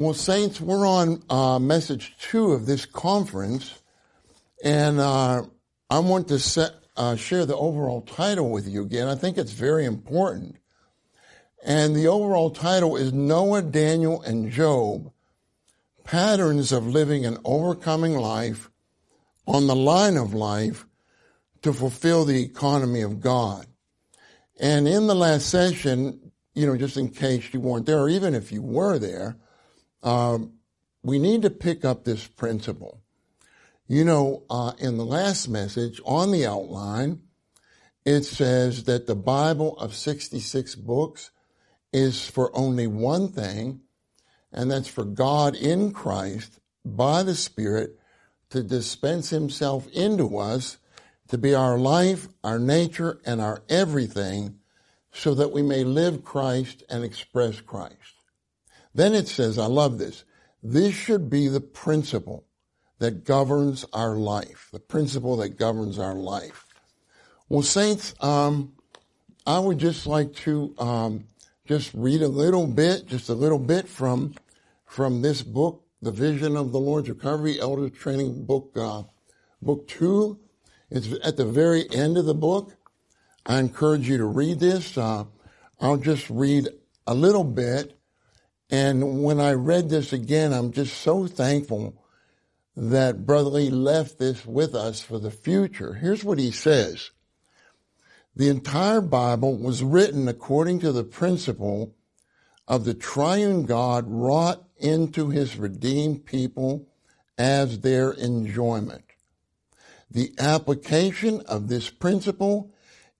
Well, Saints, we're on message 2 of this conference, and I want to share the overall title with you again. I think it's very important. And the overall title is Noah, Daniel, and Job, Patterns of Living an Overcoming Life on the Line of Life to Fulfill the Economy of God. And in the last session, you know, just in case you weren't there, or even if you were there, we need to pick up this principle. You know, in the last message on the outline, it says that the Bible of 66 books is for only one thing, and that's for God in Christ by the Spirit to dispense himself into us to be our life, our nature, and our everything so that we may live Christ and express Christ. Then it says, I love this, this should be the principle that governs our life, the principle that governs our life. Well, Saints, I would just like to just read a little bit from this book, The Vision of the Lord's Recovery, Elders Training Book, Book 2. It's at the very end of the book. I encourage you to read this. I'll just read a little bit. And when I read this again, I'm just so thankful that Brother Lee left this with us for the future. Here's what he says. The entire Bible was written according to the principle of the triune God wrought into his redeemed people as their enjoyment. The application of this principle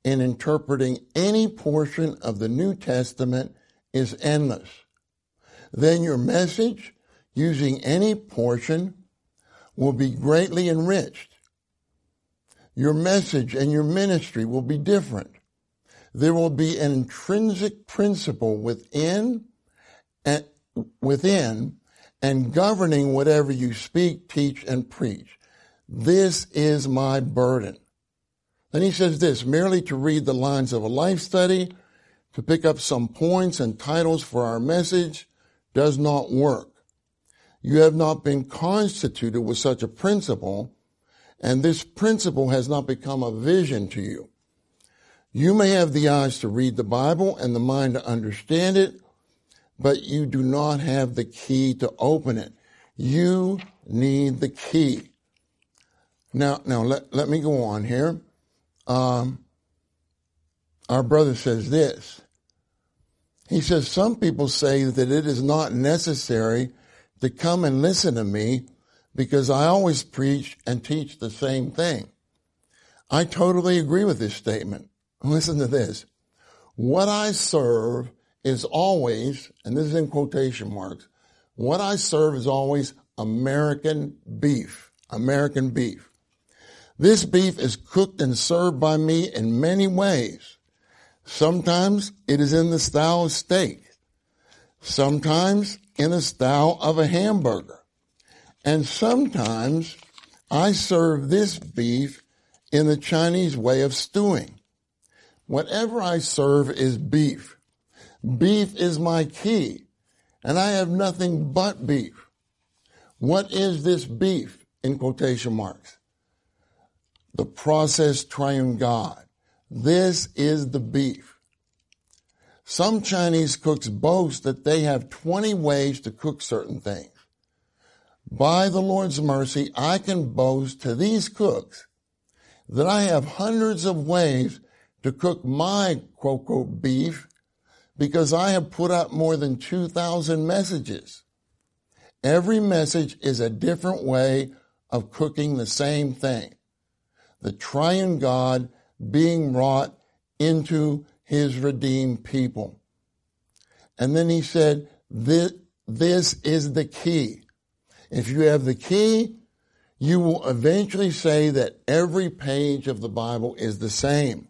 in interpreting any portion of the New Testament is endless. Then your message, using any portion, will be greatly enriched. Your message and your ministry will be different. There will be an intrinsic principle within and governing whatever you speak, teach, and preach. This is my burden. Then he says this, merely to read the lines of a life study, to pick up some points and titles for our message, does not work. You have not been constituted with such a principle, and this principle has not become a vision to you. You may have the eyes to read the Bible and the mind to understand it, but you do not have the key to open it. You need the key. Now let me go on here. Our brother says this. He says, some people say that it is not necessary to come and listen to me because I always preach and teach the same thing. I totally agree with this statement. Listen to this. What I serve is always, and this is in quotation marks, what I serve is always American beef. American beef. This beef is cooked and served by me in many ways. Sometimes it is in the style of steak, sometimes in the style of a hamburger, and sometimes I serve this beef in the Chinese way of stewing. Whatever I serve is beef. Beef is my key, and I have nothing but beef. What is this beef, in quotation marks? The processed triune God. This is the beef. Some Chinese cooks boast that they have 20 ways to cook certain things. By the Lord's mercy, I can boast to these cooks that I have hundreds of ways to cook my quote-unquote beef because I have put out more than 2,000 messages. Every message is a different way of cooking the same thing. The triune God being wrought into his redeemed people. And then he said, this is the key. If you have the key, you will eventually say that every page of the Bible is the same.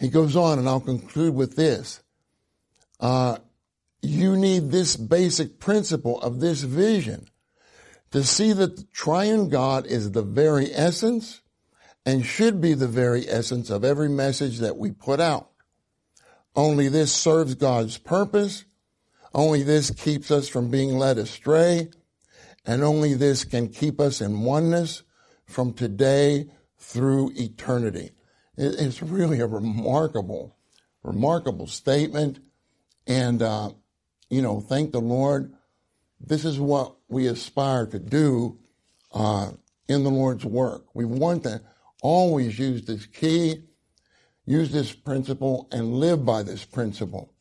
He goes on, and I'll conclude with this. You need this basic principle of this vision to see that the triune God is the very essence and should be the very essence of every message that we put out. Only this serves God's purpose. Only this keeps us from being led astray, and only this can keep us in oneness from today through eternity. It's really a remarkable statement. And, thank the Lord. This is what we aspire to do in the Lord's work. We want to always use this key, use this principle, and live by this principle.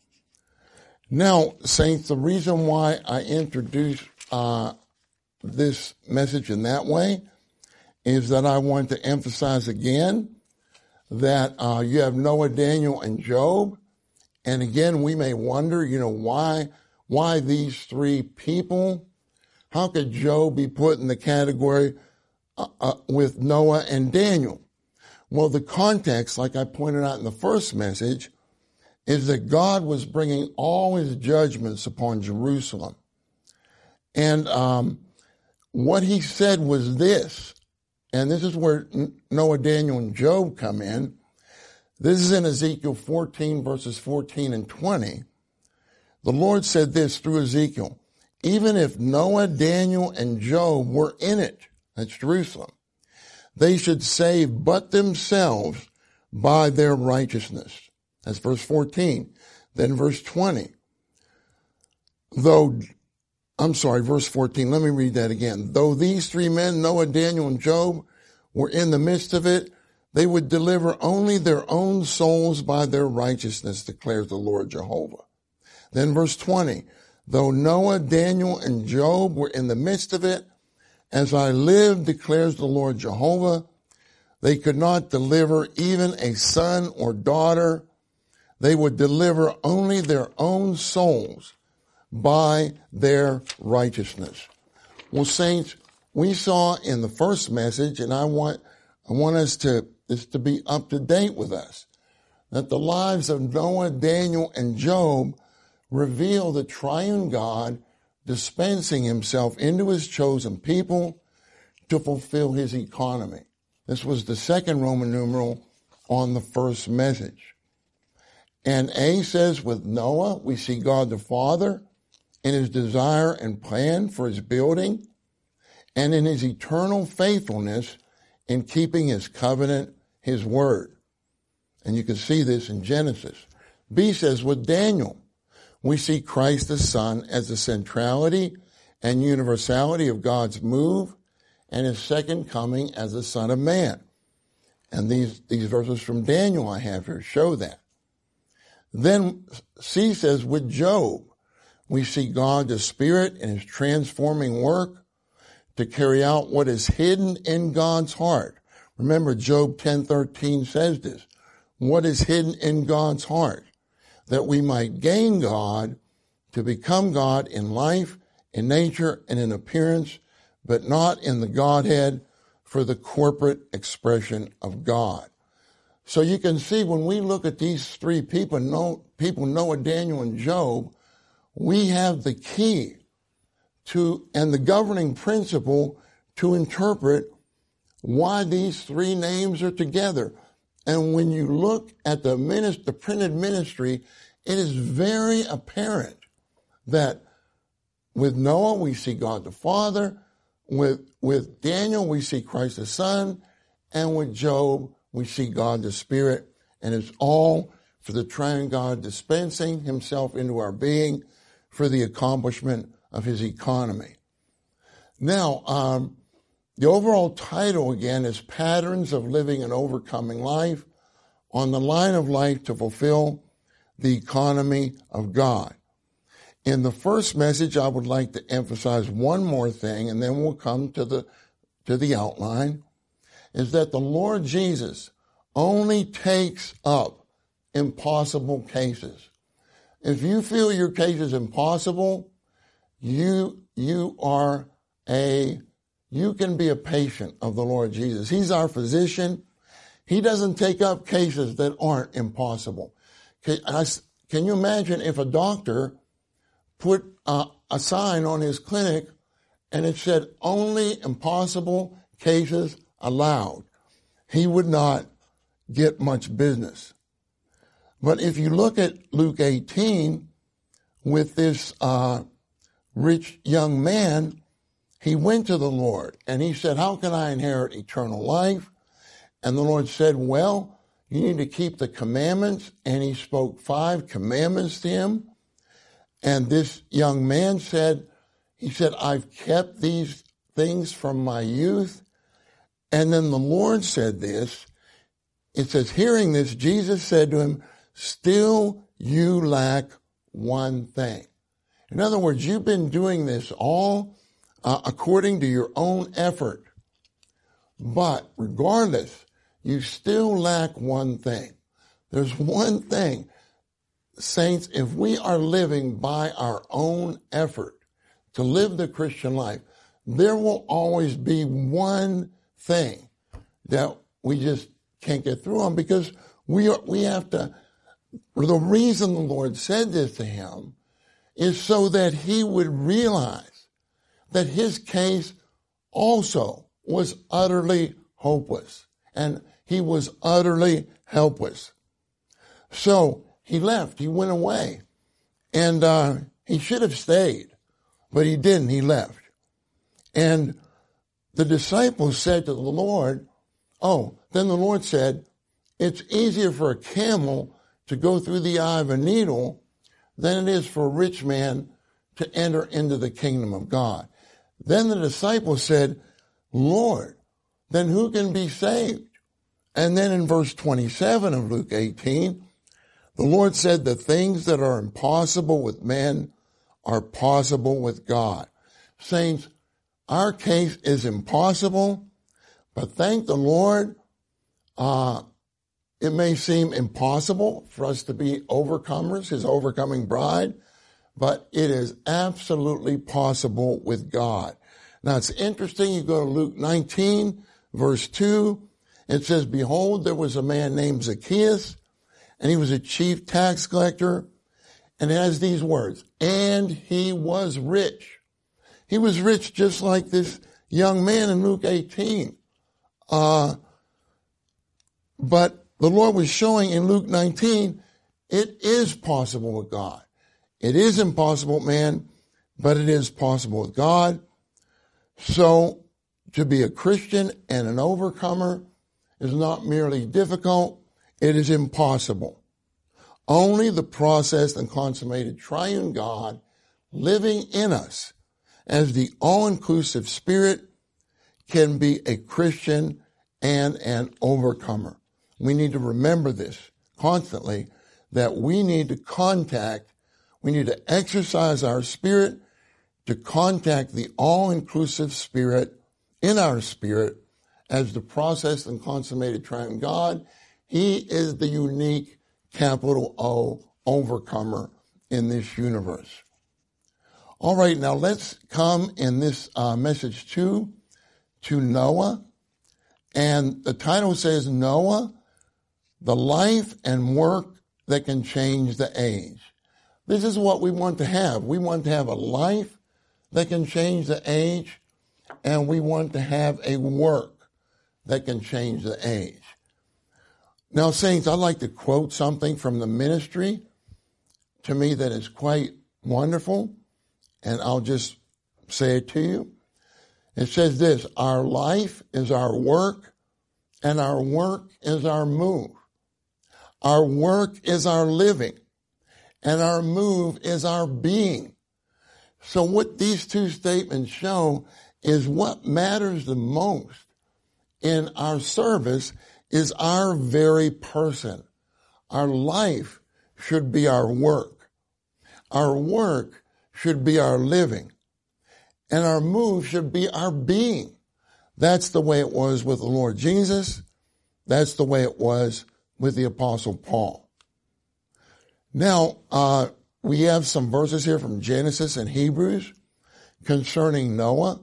Now, saints, the reason why I introduce this message in that way is that I want to emphasize again that you have Noah, Daniel, and Job. And again, we may wonder, why these three people? How could Job be put in the category with Noah and Daniel? Well, the context, like I pointed out in the first message, is that God was bringing all his judgments upon Jerusalem. And what he said was this, and this is where Noah, Daniel, and Job come in. This is in Ezekiel 14, verses 14 and 20. The Lord said this through Ezekiel, even if Noah, Daniel, and Job were in it, that's Jerusalem, they should save but themselves by their righteousness. That's verse 14. Then verse 20. Verse 14. Let me read that again. Though these three men, Noah, Daniel, and Job, were in the midst of it, they would deliver only their own souls by their righteousness, declares the Lord Jehovah. Then verse 20, though Noah, Daniel, and Job were in the midst of it, as I live, declares the Lord Jehovah, they could not deliver even a son or daughter. They would deliver only their own souls by their righteousness. Well, saints, we saw in the first message, and I want us to be up to date with us, that the lives of Noah, Daniel, and Job reveal the triune God dispensing himself into his chosen people to fulfill his economy. This was the second Roman numeral on the first message. And A says with Noah, we see God the Father in his desire and plan for his building and in his eternal faithfulness in keeping his covenant, his word. And you can see this in Genesis. B says with Daniel, we see Christ the Son as the centrality and universality of God's move and his second coming as the Son of Man. And these verses from Daniel I have here show that. Then C says, with Job, we see God the Spirit in his transforming work to carry out what is hidden in God's heart. Remember, Job 10:13 says this, what is hidden in God's heart? That we might gain God, to become God in life, in nature, and in appearance, but not in the Godhead, for the corporate expression of God. So you can see when we look at these three people, Noah, Daniel, and Job, we have the key to, and the governing principle to interpret why these three names are together. And when you look at the printed ministry, it is very apparent that with Noah, we see God the Father. With Daniel, we see Christ the Son. And with Job, we see God the Spirit. And it's all for the triune God dispensing himself into our being for the accomplishment of his economy. Now, the overall title, again, is Patterns of Living an Overcoming Life on the Line of Life to Fulfill the Economy of God. In the first message, I would like to emphasize one more thing, and then we'll come to the outline, is that the Lord Jesus only takes up impossible cases. If you feel your case is impossible, you can be a patient of the Lord Jesus. He's our physician. He doesn't take up cases that aren't impossible. Can you imagine if a doctor put a sign on his clinic and it said, only impossible cases allowed? He would not get much business. But if you look at Luke 18, with this rich young man, he went to the Lord and he said, how can I inherit eternal life? And the Lord said, well, you need to keep the commandments. And he spoke 5 commandments to him. And this young man said, he said, I've kept these things from my youth. And then the Lord said this. It says, hearing this, Jesus said to him, still you lack one thing. In other words, you've been doing this all according to your own effort. But regardless, you still lack one thing. There's one thing. Saints, if we are living by our own effort to live the Christian life, there will always be one thing that we just can't get through on, because we have to, the reason the Lord said this to him is so that he would realize that his case also was utterly hopeless and he was utterly helpless. So he left, he went away, and he should have stayed, but he didn't, he left. And the disciples said to the Lord, then the Lord said, it's easier for a camel to go through the eye of a needle than it is for a rich man to enter into the kingdom of God. Then the disciples said, Lord, then who can be saved? And then in verse 27 of Luke 18, the Lord said, the things that are impossible with men are possible with God. Saints, our case is impossible, but thank the Lord, it may seem impossible for us to be overcomers, his overcoming bride, but it is absolutely possible with God. Now, it's interesting, you go to Luke 19, verse 2, it says, behold, there was a man named Zacchaeus, and he was a chief tax collector, and it has these words, and he was rich. He was rich just like this young man in Luke 18. But the Lord was showing in Luke 19, it is possible with God. It is impossible, man, but it is possible with God. So to be a Christian and an overcomer is not merely difficult, it is impossible. Only the processed and consummated triune God living in us as the all-inclusive Spirit can be a Christian and an overcomer. We need to remember this constantly, that we need to exercise our spirit to contact the all-inclusive Spirit in our spirit as the processed and consummated triune God. He is the unique capital O overcomer in this universe. All right, now let's come in this message to Noah. And the title says, Noah, the life and work that can change the age. This is what we want to have. We want to have a life that can change the age, and we want to have a work that can change the age. Now, saints, I'd like to quote something from the ministry to me that is quite wonderful, and I'll just say it to you. It says this, our life is our work, and our work is our move. Our work is our living, and our move is our being. So what these two statements show is what matters the most in our service is our very person. Our life should be our work. Our work should be our living. And our move should be our being. That's the way it was with the Lord Jesus. That's the way it was with the Apostle Paul. Now, we have some verses here from Genesis and Hebrews concerning Noah.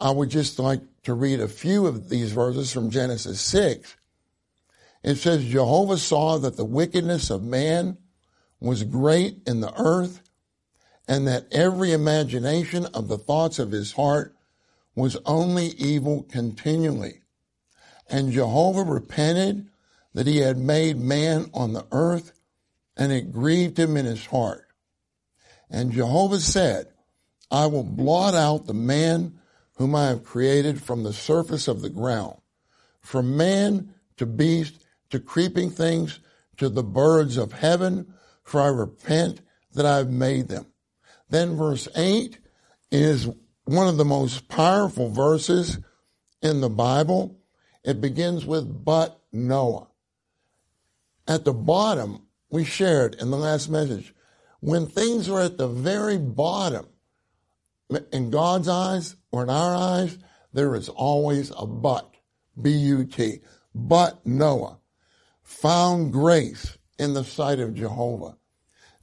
I would just like to read a few of these verses from Genesis 6. It says, Jehovah saw that the wickedness of man was great in the earth, and that every imagination of the thoughts of his heart was only evil continually. And Jehovah repented that he had made man on the earth, and it grieved him in his heart. And Jehovah said, I will blot out the man whom I have created from the surface of the ground, from man to beast to creeping things to the birds of heaven, for I repent that I have made them. Then verse 8 is one of the most powerful verses in the Bible. It begins with, but Noah. At the bottom, we shared in the last message, when things are at the very bottom, in God's eyes or in our eyes, there is always a but, B-U-T, but Noah found grace in the sight of Jehovah.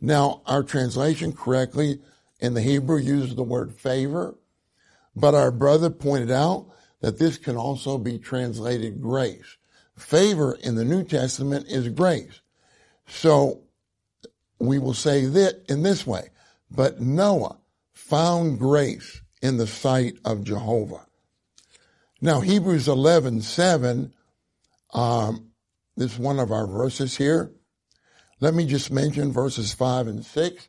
Now, our translation correctly in the Hebrew uses the word favor, but our brother pointed out that this can also be translated grace. Favor in the New Testament is grace. So we will say that in this way, but Noah found grace in the sight of Jehovah. Now, Hebrews 11:7, this is one of our verses here. Let me just mention verses 5 and 6.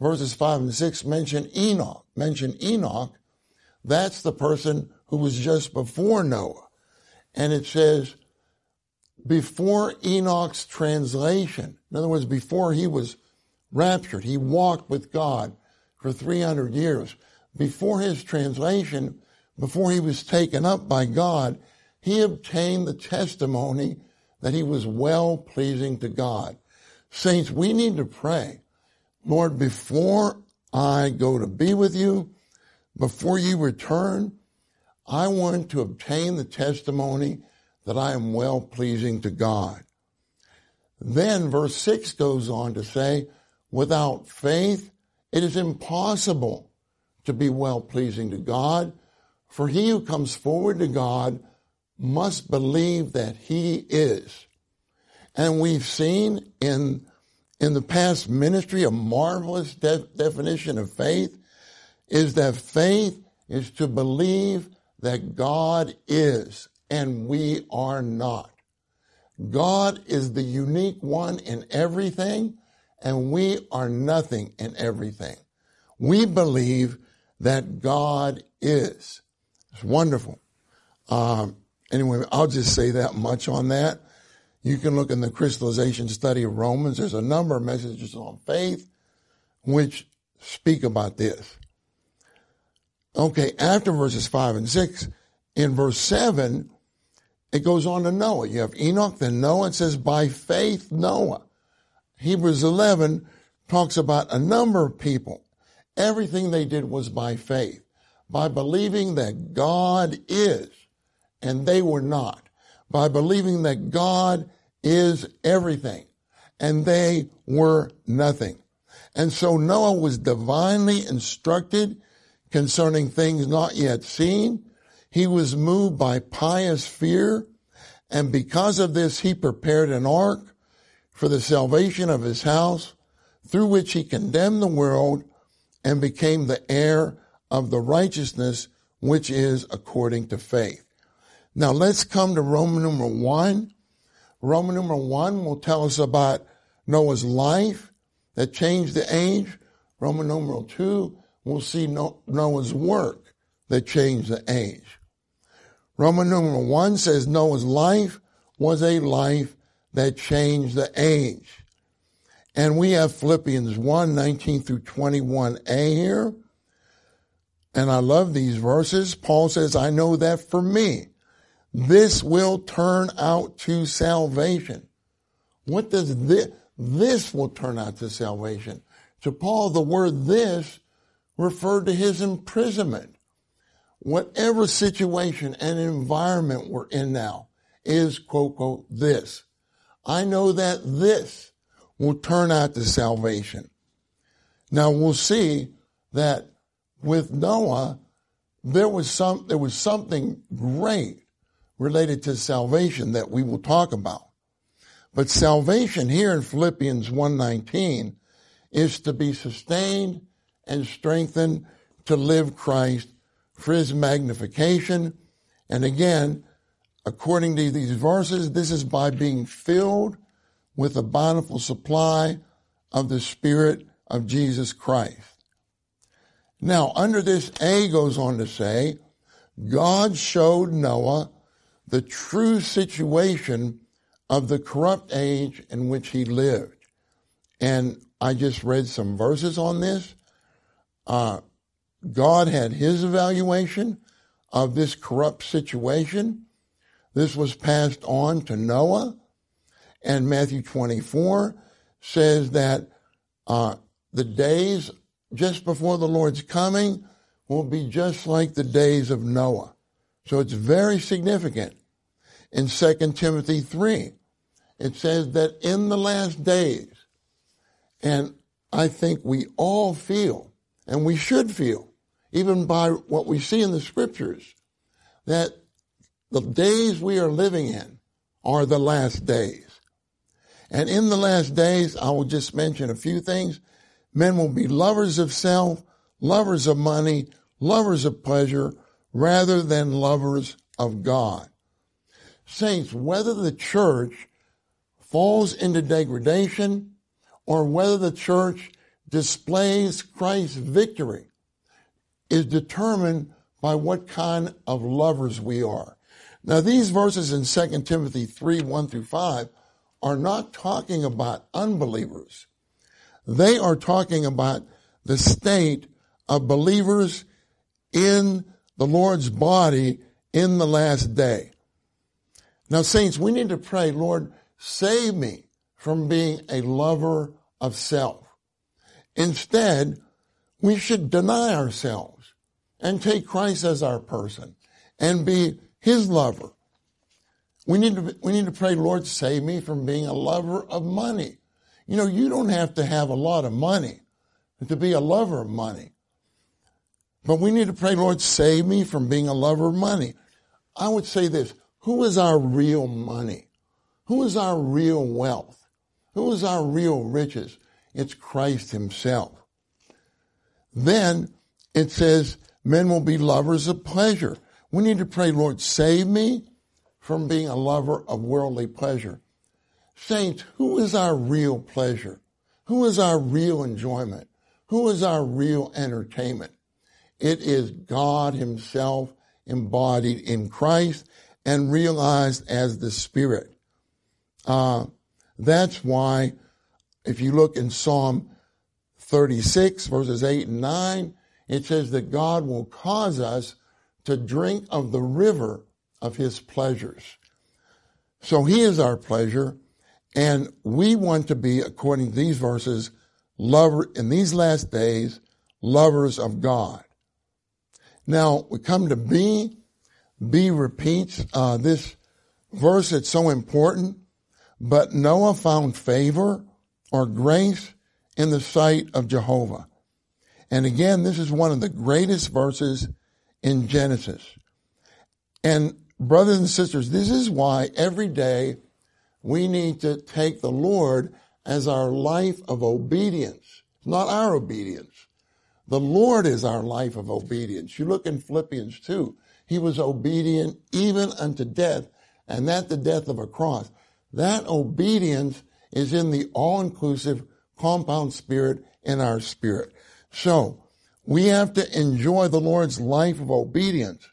Verses 5 and 6 mention Enoch. That's the person who was just before Noah. And it says, before Enoch's translation, in other words, before he was raptured, he walked with God for 300 years. Before his translation, before he was taken up by God, he obtained the testimony that he was well-pleasing to God. Saints, we need to pray, Lord, before I go to be with you, before you return, I want to obtain the testimony that I am well-pleasing to God. Then verse 6 goes on to say, without faith, it is impossible to be well-pleasing to God, for he who comes forward to God must believe that he is. And we've seen in the past ministry a marvelous definition of faith is that faith is to believe that God is and we are not. God is the unique one in everything, and we are nothing in everything. We believe that God is. It's wonderful. Anyway, I'll just say that much on that. You can look in the Crystallization Study of Romans. There's a number of messages on faith which speak about this. Okay, after verses 5 and 6, in verse 7, it goes on to Noah. You have Enoch, then Noah. It says, by faith, Noah. Hebrews 11 talks about a number of people. Everything they did was by faith, by believing that God is, and they were not, by believing that God is everything, and they were nothing. And so Noah was divinely instructed concerning things not yet seen. He was moved by pious fear, and because of this, he prepared an ark for the salvation of his house, through which he condemned the world and became the heir of the righteousness which is according to faith. Now let's come to Roman numeral 1. Roman numeral 1 will tell us about Noah's life that changed the age. Roman numeral 2 will see Noah's work that changed the age. Roman numeral 1 says Noah's life was a life that changed the age. And we have Philippians 1, 19 through 21a here. And I love these verses. Paul says, I know that for me, this will turn out to salvation. What does this will turn out to salvation? To Paul, the word this referred to his imprisonment. Whatever situation and environment we're in now is, quote, quote, this. I know that this will turn out to salvation. Now we'll see that with Noah, there was something great related to salvation that we will talk about. But salvation here in Philippians 1:19 is to be sustained and strengthened to live Christ for his magnification. And again, according to these verses, this is by being filled with the bountiful supply of the Spirit of Jesus Christ. Now, under this, A goes on to say, God showed Noah the true situation of the corrupt age in which he lived. And I just read some verses on this. God had his evaluation of this corrupt situation. This was passed on to Noah. And Matthew 24 says that the days just before the Lord's coming will be just like the days of Noah. So it's very significant. In 2 Timothy 3, it says that in the last days, and I think we all feel, and we should feel, even by what we see in the scriptures, that the days we are living in are the last days. And in the last days, I will just mention a few things. Men will be lovers of self, lovers of money, lovers of pleasure, rather than lovers of God. Saints, whether the church falls into degradation or whether the church displays Christ's victory is determined by what kind of lovers we are. Now, these verses in 2 Timothy 3, 1 through 5 are not talking about unbelievers. They are talking about the state of believers in the Lord's body in the last day. Now, saints, we need to pray, Lord, save me from being a lover of self. Instead, we should deny ourselves and take Christ as our person and be his lover. We need to pray, Lord, save me from being a lover of money. You know, you don't have to have a lot of money to be a lover of money. But we need to pray, Lord, save me from being a lover of money. I would say this, who is our real money? Who is our real wealth? Who is our real riches? It's Christ himself. Then it says, men will be lovers of pleasure. We need to pray, Lord, save me from being a lover of worldly pleasure. Saints, who is our real pleasure? Who is our real enjoyment? Who is our real entertainment? It is God himself embodied in Christ and realized as the Spirit. That's why if you look in Psalm 36, verses 8 and 9, it says that God will cause us to drink of the river of his pleasures. So he is our pleasure, and we want to be, according to these verses, in these last days, lovers of God. Now, we come to B. B repeats this verse. It's so important. But Noah found favor or grace in the sight of Jehovah. And again, this is one of the greatest verses in Genesis. And brothers and sisters, this is why every day we need to take the Lord as our life of obedience, not our obedience. The Lord is our life of obedience. You look in Philippians 2. He was obedient even unto death, and that the death of a cross. That obedience is in the all-inclusive compound spirit in our spirit. So we have to enjoy the Lord's life of obedience.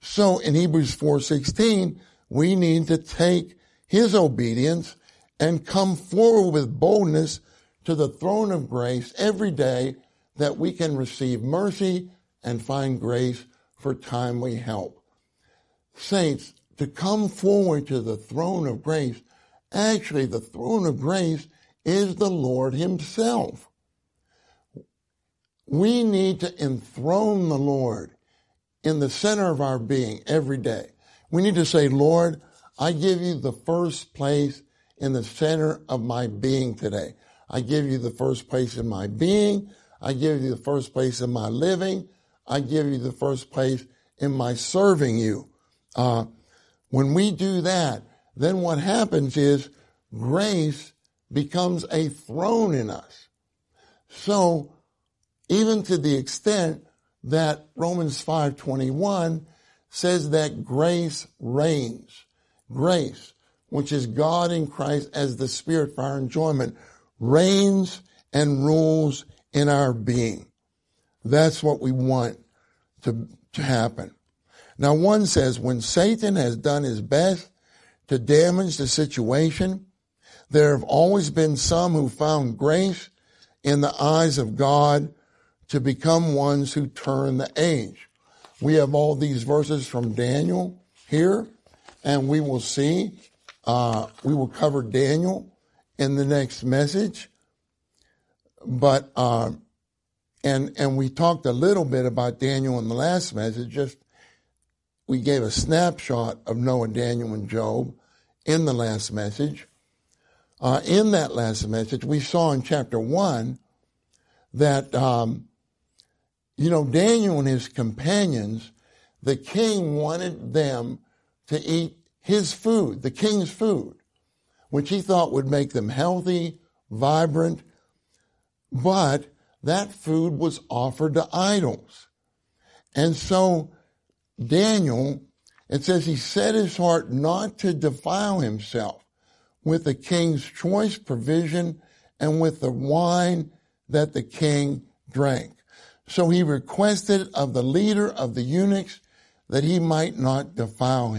So in Hebrews 4:16, we need to take his obedience and come forward with boldness to the throne of grace every day that we can receive mercy and find grace for timely help. Saints, to come forward to the throne of grace, actually the throne of grace is the Lord himself. We need to enthrone the Lord in the center of our being every day. We need to say, Lord, I give you the first place in the center of my being today. I give you the first place in my being. I give you the first place in my living. I give you the first place in my serving you. When we do that, then what happens is grace becomes a throne in us. So even to the extent that Romans 5:21 says that grace reigns. Grace, which is God in Christ as the Spirit for our enjoyment, reigns and rules in our being. That's what we want to happen. Now, one says, when Satan has done his best to damage the situation, there have always been some who found grace in the eyes of God to become ones who turn the age. We have all these verses from Daniel here, and we will see, we will cover Daniel in the next message. But, and we talked a little bit about Daniel in the last message, just we gave a snapshot of Noah, Daniel, and Job in the last message. In that last message, we saw in chapter 1 that, Daniel and his companions, the king wanted them to eat his food, the king's food, which he thought would make them healthy, vibrant, but that food was offered to idols. And so Daniel, it says he set his heart not to defile himself with the king's choice provision and with the wine that the king drank. So he requested of the leader of the eunuchs that he might not defile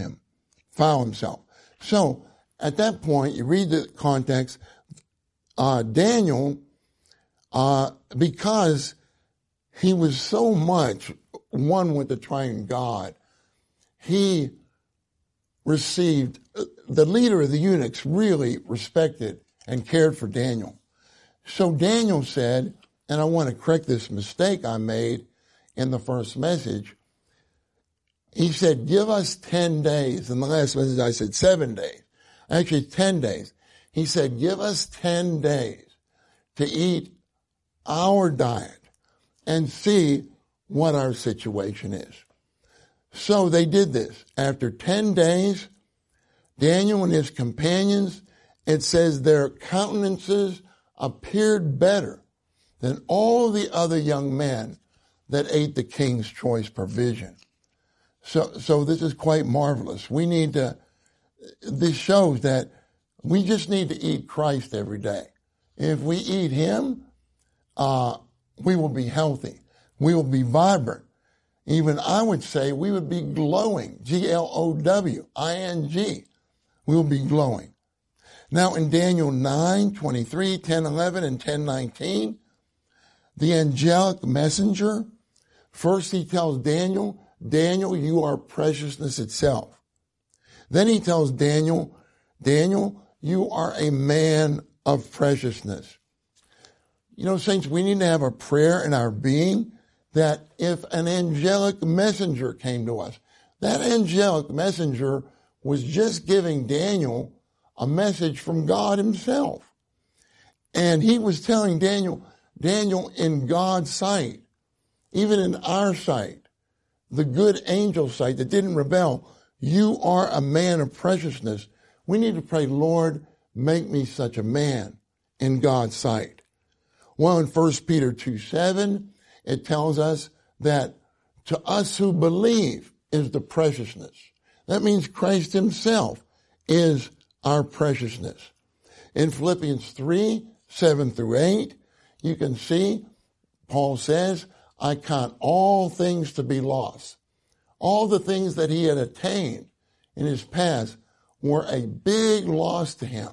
himself. So at that point, you read the context, Daniel, because he was so much one with the triune God, he received, the leader of the eunuchs really respected and cared for Daniel. So Daniel said, and I want to correct this mistake I made in the first message, he said, give us 10 days. In the last message, I said 7 days. Actually, 10 days. He said, give us 10 days to eat our diet and see what our situation is. So they did this. After 10 days, Daniel and his companions, it says their countenances appeared better than all the other young men that ate the king's choice provision. So this is quite marvelous. This shows that we just need to eat Christ every day. If we eat him, we will be healthy. We will be vibrant. Even I would say we would be glowing, glowing. We will be glowing. Now in Daniel 9, 23, 10, 11, and 10, 19, the angelic messenger, first he tells Daniel, you are preciousness itself. Then he tells Daniel, you are a man of preciousness. You know, saints, we need to have a prayer in our being that if an angelic messenger came to us, that angelic messenger was just giving Daniel a message from God himself. And he was telling Daniel, in God's sight, even in our sight, the good angel sight that didn't rebel, you are a man of preciousness. We need to pray, Lord, make me such a man in God's sight. Well, in 1 Peter 2:7, it tells us that to us who believe is the preciousness. That means Christ himself is our preciousness. In Philippians 3:7-8, you can see Paul says, I count all things to be lost. All the things that he had attained in his past were a big loss to him.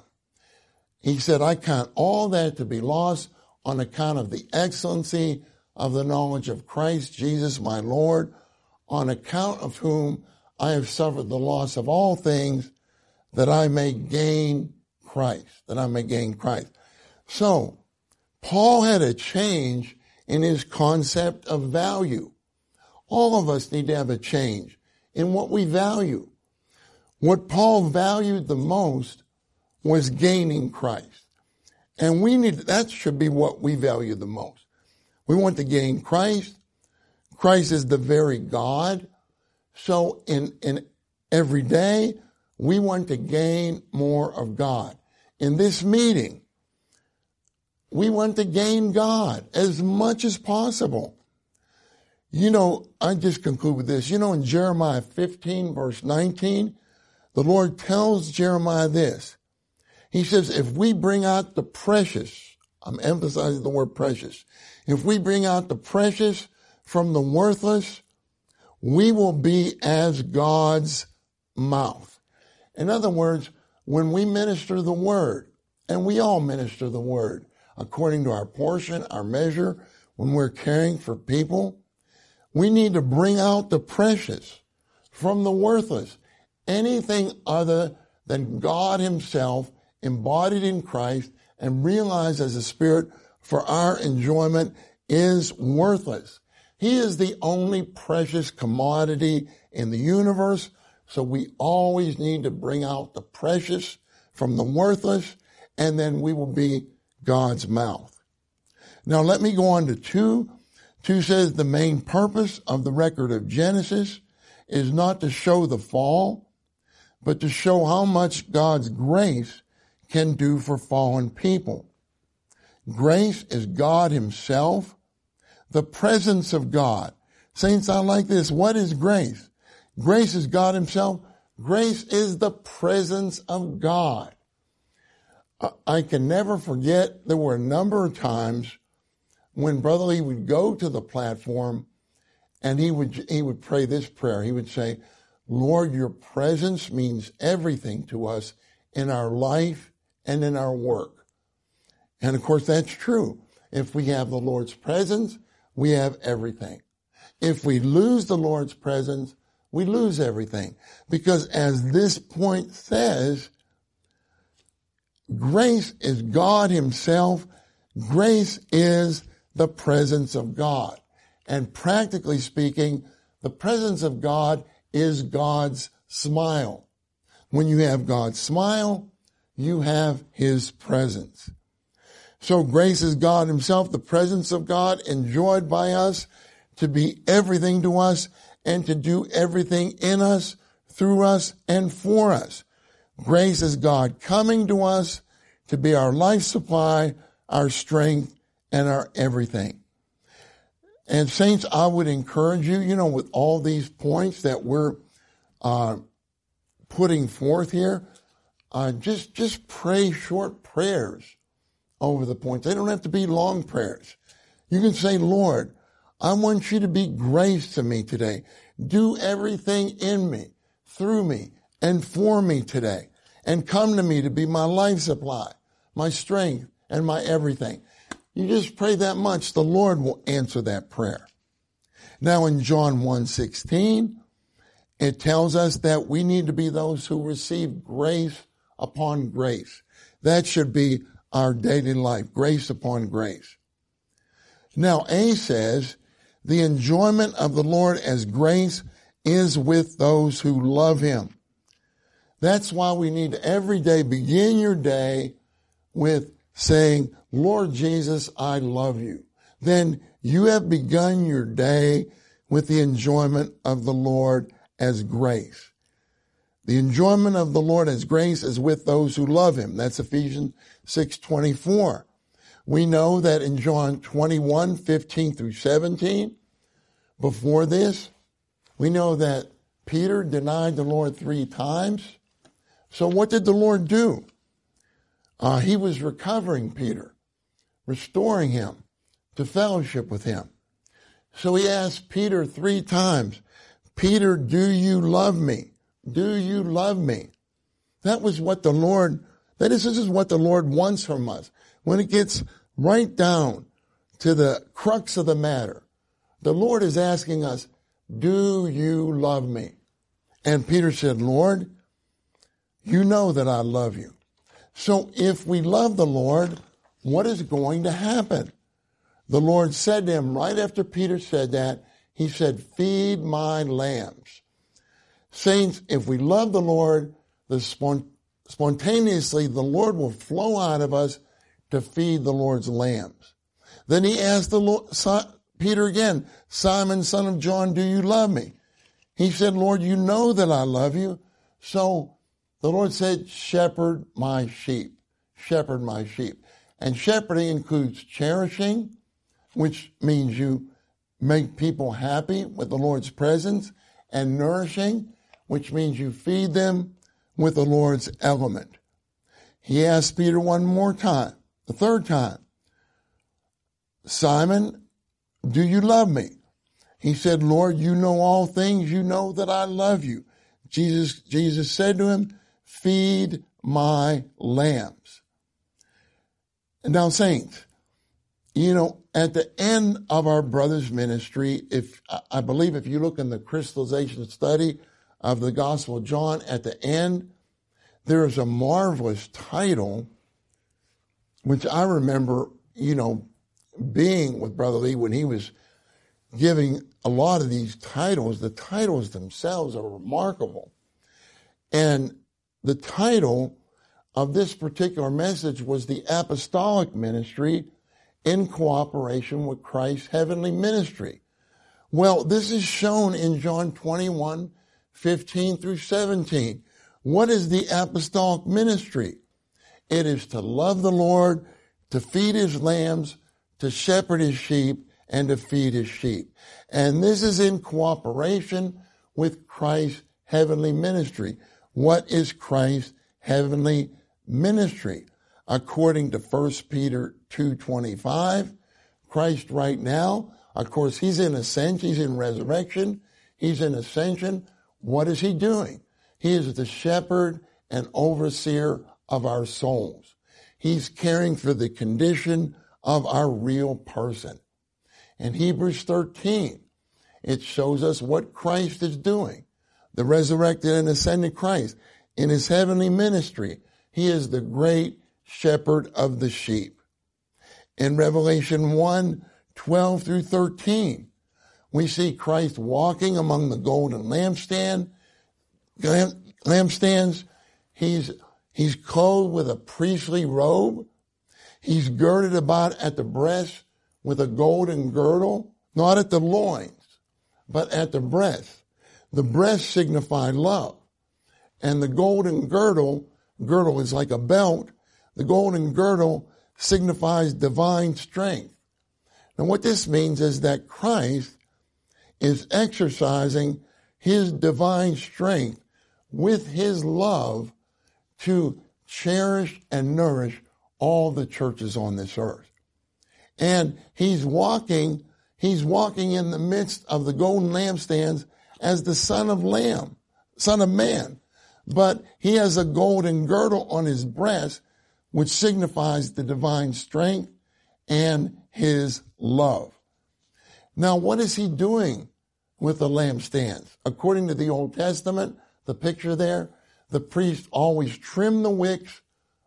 He said, I count all that to be lost on account of the excellency of the knowledge of Christ Jesus my Lord, on account of whom I have suffered the loss of all things, that I may gain Christ, So, Paul had a change in his concept of value. All of us need to have a change in what we value. What Paul valued the most was gaining Christ. And that should be what we value the most. We want to gain Christ. Christ is the very God. So in every day, we want to gain more of God. In this meeting, we want to gain God as much as possible. I just conclude with this. In Jeremiah 15, verse 19, the Lord tells Jeremiah this. He says, if we bring out the precious, I'm emphasizing the word precious, if we bring out the precious from the worthless, we will be as God's mouth. In other words, when we minister the word, and we all minister the word, according to our portion, our measure, when we're caring for people, we need to bring out the precious from the worthless. Anything other than God himself embodied in Christ and realized as a spirit for our enjoyment is worthless. He is the only precious commodity in the universe, so we always need to bring out the precious from the worthless, and then we will be God's mouth. Now let me go on to 2. 2 says the main purpose of the record of Genesis is not to show the fall, but to show how much God's grace can do for fallen people. Grace is God himself, the presence of God. Saints, I like this. What is grace? Grace is God himself. Grace is the presence of God. I can never forget there were a number of times when Brother Lee would go to the platform and he would pray this prayer. He would say, Lord, your presence means everything to us in our life and in our work. And of course, that's true. If we have the Lord's presence, we have everything. If we lose the Lord's presence, we lose everything. Because as this point says, grace is God himself. Grace is the presence of God. And practically speaking, the presence of God is God's smile. When you have God's smile, you have his presence. So grace is God himself, the presence of God, enjoyed by us to be everything to us and to do everything in us, through us, and for us. Grace is God coming to us to be our life supply, our strength, and our everything. And saints, I would encourage you, with all these points that we're putting forth here, just pray short prayers over the points. They don't have to be long prayers. You can say, Lord, I want you to be grace to me today. Do everything in me, through me, and for me today. And come to me to be my life supply, my strength, and my everything. You just pray that much, the Lord will answer that prayer. Now in John 1:16, it tells us that we need to be those who receive grace upon grace. That should be our daily life, grace upon grace. Now A says, the enjoyment of the Lord as grace is with those who love him. That's why we need to every day begin your day with saying, Lord Jesus, I love you. Then you have begun your day with the enjoyment of the Lord as grace. The enjoyment of the Lord as grace is with those who love him. That's Ephesians 6:24. We know that in John 21:15-17, before this, we know that Peter denied the Lord 3 times. So what did the Lord do? He was recovering Peter, restoring him to fellowship with him. So he asked Peter 3 times, Peter, do you love me? Do you love me? This is what the Lord wants from us. When it gets right down to the crux of the matter, the Lord is asking us, do you love me? And Peter said, Lord, you know that I love you. So if we love the Lord, what is going to happen? The Lord said to him, right after Peter said that, he said, feed my lambs. Saints, if we love the Lord, spontaneously the Lord will flow out of us to feed the Lord's lambs. Then he asked the Lord, Peter again, Simon, son of John, do you love me? He said, Lord, you know that I love you. So the Lord said, shepherd my sheep, shepherd my sheep. And shepherding includes cherishing, which means you make people happy with the Lord's presence, and nourishing, which means you feed them with the Lord's element. He asked Peter the third time, Simon, do you love me? He said, Lord, you know all things. You know that I love you. Jesus said to him, feed my lambs. And now, saints, you know, at the end of our brother's ministry, I believe if you look in the Crystallization Study of the Gospel of John, at the end, there is a marvelous title, which I remember, you know, being with Brother Lee when he was giving a lot of these titles. The titles themselves are remarkable. And the title of this particular message was the apostolic ministry in cooperation with Christ's heavenly ministry. Well, this is shown in John 21, 15 through 17. What is the apostolic ministry? It is to love the Lord, to feed his lambs, to shepherd his sheep, and to feed his sheep. And this is in cooperation with Christ's heavenly ministry. What is Christ's heavenly ministry? According to 1 Peter 2:25, Christ right now, of course, he's in ascension, he's in resurrection, he's in ascension. What is he doing? He is the shepherd and overseer of our souls. He's caring for the condition of our real person. In Hebrews 13, it shows us what Christ is doing. The resurrected and ascended Christ in his heavenly ministry, he is the great shepherd of the sheep. In Revelation 1, 12 through 13, we see Christ walking among the golden lampstands. He's clothed with a priestly robe. He's girded about at the breast with a golden girdle, not at the loins, but at the breast. The breast signified love, and the golden girdle is like a belt. The golden girdle signifies divine strength. Now, what this means is that Christ is exercising his divine strength with his love to cherish and nourish all the churches on this earth. And he's walking in the midst of the golden lampstands as the son of man. But he has a golden girdle on his breast, which signifies the divine strength and his love. Now, what is he doing with the lampstands? According to the Old Testament, the picture there, the priest always trimmed the wicks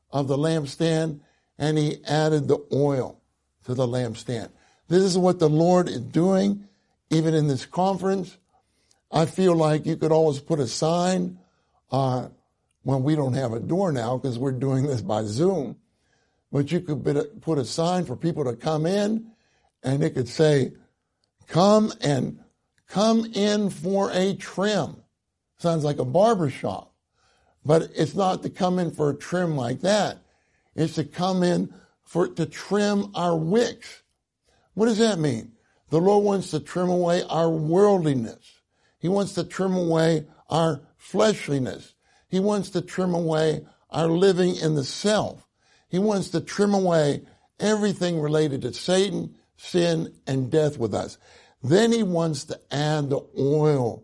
of the lampstand, and he added the oil to the lampstand. This is what the Lord is doing, even in this conference. I feel like you could always put a sign. Well, we don't have a door now because we're doing this by Zoom. But you could put a sign for people to come in, and it could say, come in for a trim. Sounds like a barber shop. But it's not to come in for a trim like that. It's to come in to trim our wicks. What does that mean? The Lord wants to trim away our worldliness. He wants to trim away our fleshliness. He wants to trim away our living in the self. He wants to trim away everything related to Satan, sin, and death with us. Then he wants to add the oil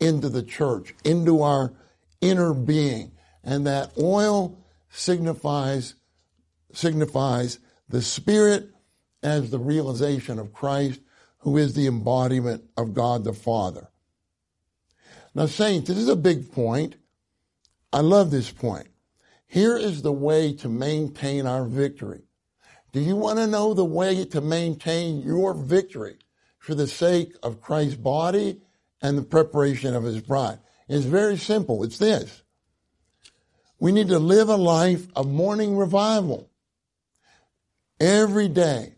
into the church, into our inner being. And that oil signifies the Spirit as the realization of Christ, who is the embodiment of God the Father. Now, saints, this is a big point. I love this point. Here is the way to maintain our victory. Do you want to know the way to maintain your victory for the sake of Christ's body and the preparation of his bride? It's very simple. It's this. We need to live a life of morning revival. Every day,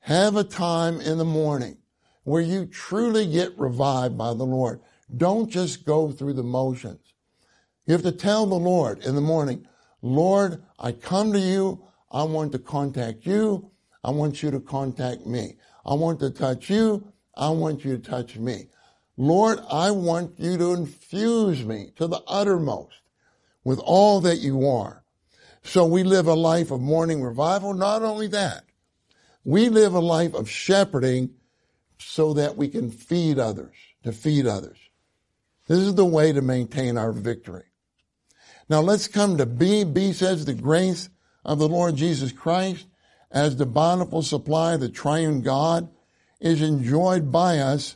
have a time in the morning where you truly get revived by the Lord. Don't just go through the motions. You have to tell the Lord in the morning, Lord, I come to you. I want to contact you. I want you to contact me. I want to touch you. I want you to touch me. Lord, I want you to infuse me to the uttermost with all that you are. So we live a life of morning revival. Not only that, we live a life of shepherding so that we can feed others, to feed others. This is the way to maintain our victory. Now let's come to B. B says the grace of the Lord Jesus Christ as the bountiful supply of the triune God is enjoyed by us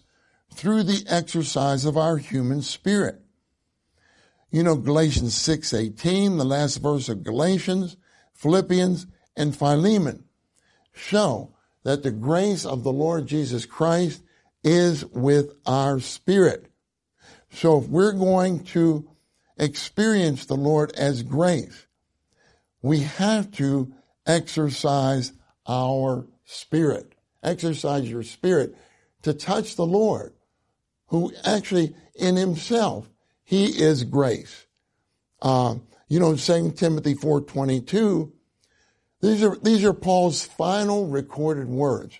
through the exercise of our human spirit. You know, Galatians 6:18, the last verse of Galatians, Philippians, and Philemon show that the grace of the Lord Jesus Christ is with our spirit. So if we're going to experience the Lord as grace, we have to exercise our spirit. Exercise your spirit to touch the Lord, who actually in himself, he is grace. You know, 2 Timothy 4:22, these are Paul's final recorded words.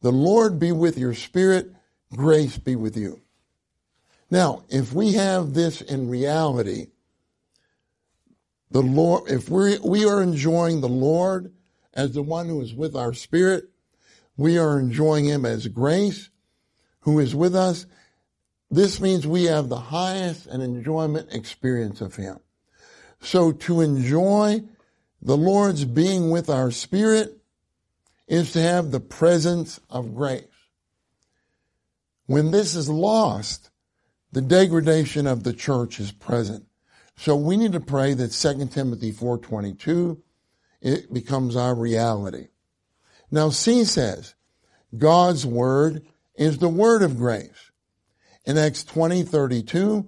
The Lord be with your spirit, grace be with you. Now, if we have this in reality, the Lord, if we are enjoying the Lord as the one who is with our spirit, we are enjoying him as grace, who is with us. This means we have the highest and enjoyment experience of him. So to enjoy the Lord's being with our spirit is to have the presence of grace. When this is lost, the degradation of the church is present. So we need to pray that 2 Timothy 4:22, it becomes our reality. Now C says, God's word is the word of grace. In Acts 20:32,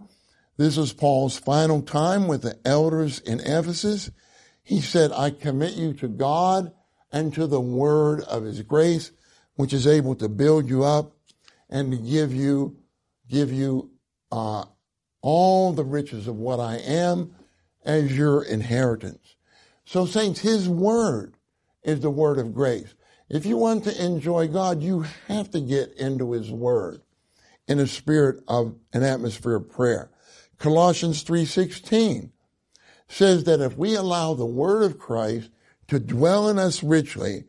this is Paul's final time with the elders in Ephesus. He said, I commit you to God and to the word of his grace, which is able to build you up and to give you all the riches of what I am as your inheritance. So saints, his word is the word of grace. If you want to enjoy God, you have to get into his word in a spirit of an atmosphere of prayer. Colossians 3:16 says that if we allow the word of Christ to dwell in us richly,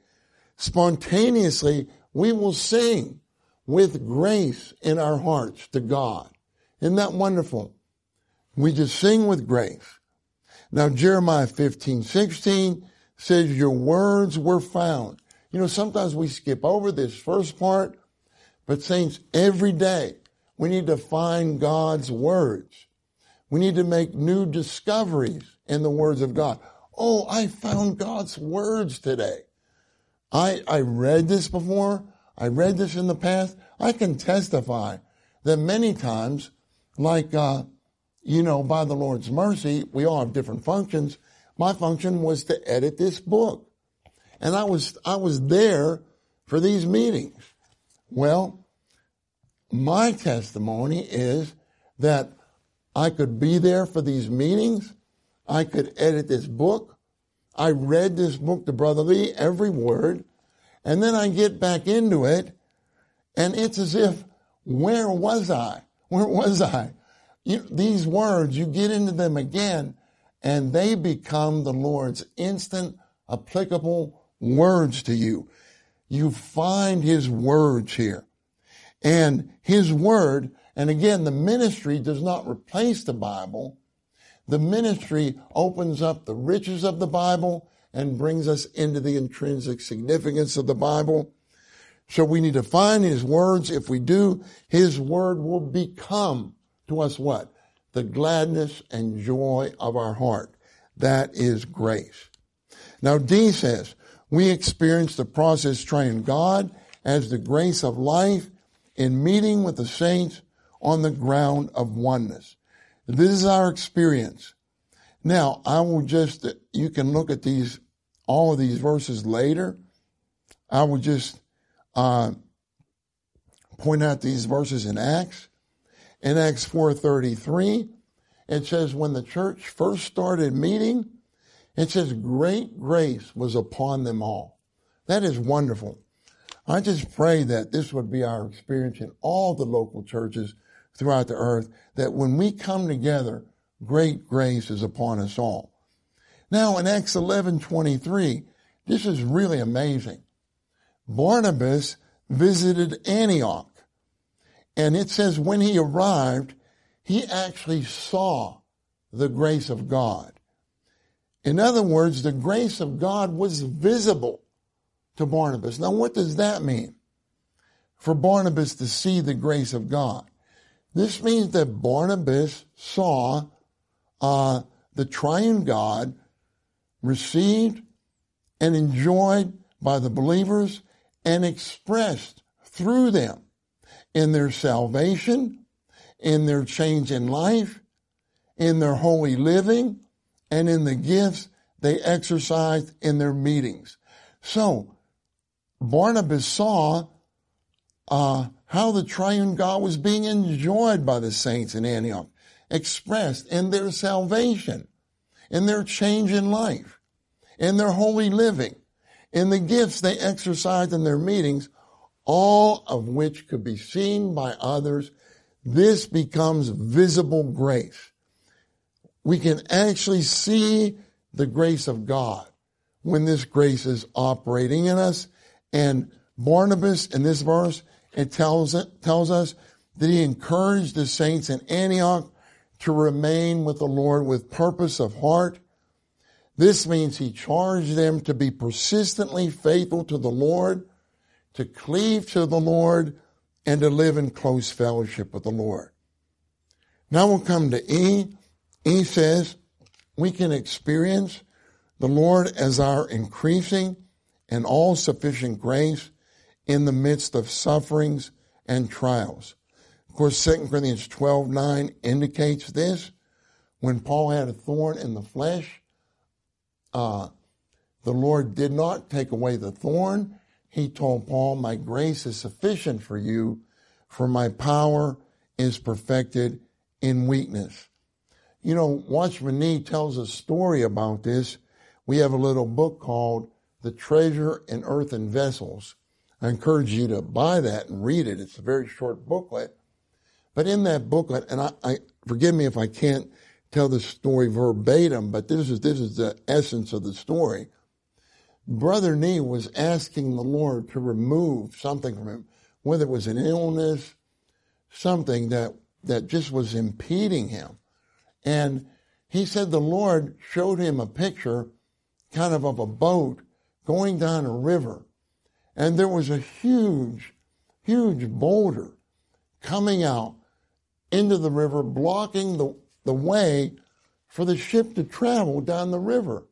spontaneously we will sing with grace in our hearts to God. Isn't that wonderful? We just sing with grace. Now Jeremiah 15:16 says your words were found. You know, sometimes we skip over this first part, but saints, every day we need to find God's words. We need to make new discoveries in the words of God. Oh, I found God's words today. I read this before. I read this in the past. I can testify that many times, like, by the Lord's mercy, we all have different functions. My function was to edit this book. And I was there for these meetings. Well, my testimony is that I could be there for these meetings. I could edit this book. I read this book to Brother Lee, every word. And then I get back into it, and it's as if, where was I? Where was I? These words, you get into them again, and they become the Lord's instant, applicable words to you. You find his words here. And his word, and again, the ministry does not replace the Bible. The ministry opens up the riches of the Bible and brings us into the intrinsic significance of the Bible. So we need to find his words. If we do, his word will become to us what? The gladness and joy of our heart. That is grace. Now D says, we experience the process trying God as the grace of life in meeting with the saints on the ground of oneness. This is our experience. Now, you can look at all of these verses later. I will just point out these verses in Acts. In Acts 4:33, it says, when the church first started meeting, it says, great grace was upon them all. That is wonderful. I just pray that this would be our experience in all the local churches throughout the earth, that when we come together, great grace is upon us all. Now in Acts 11:23, this is really amazing. Barnabas visited Antioch And it says when he arrived, he actually saw the grace of God. In other words, the grace of God was visible to Barnabas. Now, what does that mean? For Barnabas to see the grace of God. This means that Barnabas saw the triune God received and enjoyed by the believers and expressed through them in their salvation, in their change in life, in their holy living, and in the gifts they exercised in their meetings. So, Barnabas saw how the triune God was being enjoyed by the saints in Antioch, expressed in their salvation, in their change in life, in their holy living, in the gifts they exercised in their meetings, all of which could be seen by others. This becomes visible grace. We can actually see the grace of God when this grace is operating in us. And Barnabas, in this verse, it tells us that he encouraged the saints in Antioch to remain with the Lord with purpose of heart. This means he charged them to be persistently faithful to the Lord, to cleave to the Lord, and to live in close fellowship with the Lord. Now we'll come to E. E says, we can experience the Lord as our increasing and all-sufficient grace in the midst of sufferings and trials. Of course, 2 Corinthians 12:9 indicates this. When Paul had a thorn in the flesh, the Lord did not take away the thorn. He told Paul, my grace is sufficient for you, for my power is perfected in weakness. You know, Watchman Nee tells a story about this. We have a little book called The Treasure in Earthen Vessels. I encourage you to buy that and read it. It's a very short booklet. But in that booklet, and I forgive me if I can't tell the story verbatim, but this is the essence of the story. Brother Nee was asking the Lord to remove something from him, whether it was an illness, something that just was impeding him. And he said the Lord showed him a picture kind of a boat going down a river. And there was a huge, huge boulder coming out into the river, blocking the way for the ship to travel down the river.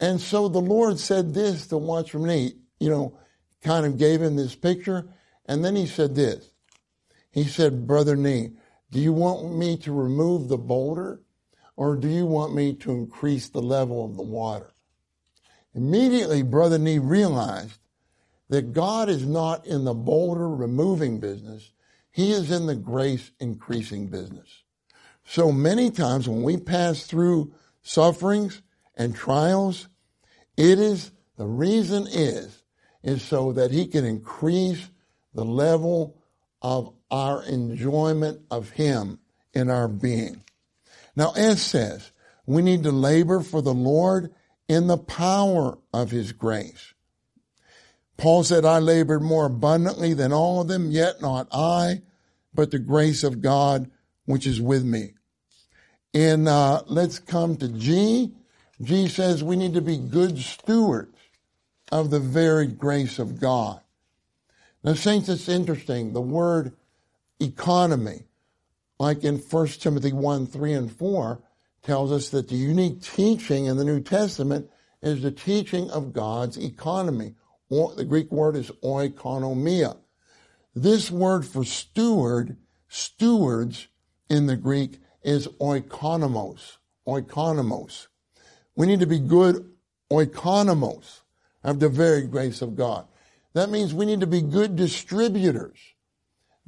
And so the Lord said this to Watchman Nee, you know, kind of gave him this picture. And then he said this. He said, Brother Nee, do you want me to remove the boulder, or do you want me to increase the level of the water? Immediately, Brother Nee realized that God is not in the boulder removing business. He is in the grace increasing business. So many times when we pass through sufferings and trials, the reason is so that he can increase the level of our enjoyment of him in our being. Now, S says, we need to labor for the Lord in the power of his grace. Paul said, I labored more abundantly than all of them, yet not I, but the grace of God which is with me. And let's come to G. G says we need to be good stewards of the varied grace of God. Now, saints, it's interesting. The word economy, like in 1 Timothy 1, 3, and 4, tells us that the unique teaching in the New Testament is the teaching of God's economy. The Greek word is oikonomia. This word for stewards in the Greek is oikonomos, oikonomos. We need to be good oikonomos of the varied grace of God. That means we need to be good distributors,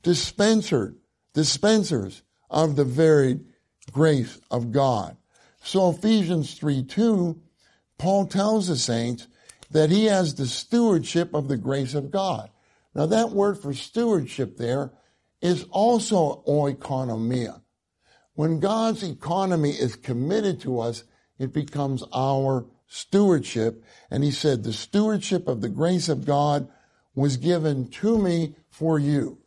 dispensers of the varied grace of God. So Ephesians 3:2, Paul tells the saints that he has the stewardship of the grace of God. Now that word for stewardship there is also oikonomia. When God's economy is committed to us, it becomes our stewardship. And he said, the stewardship of the grace of God was given to me for you.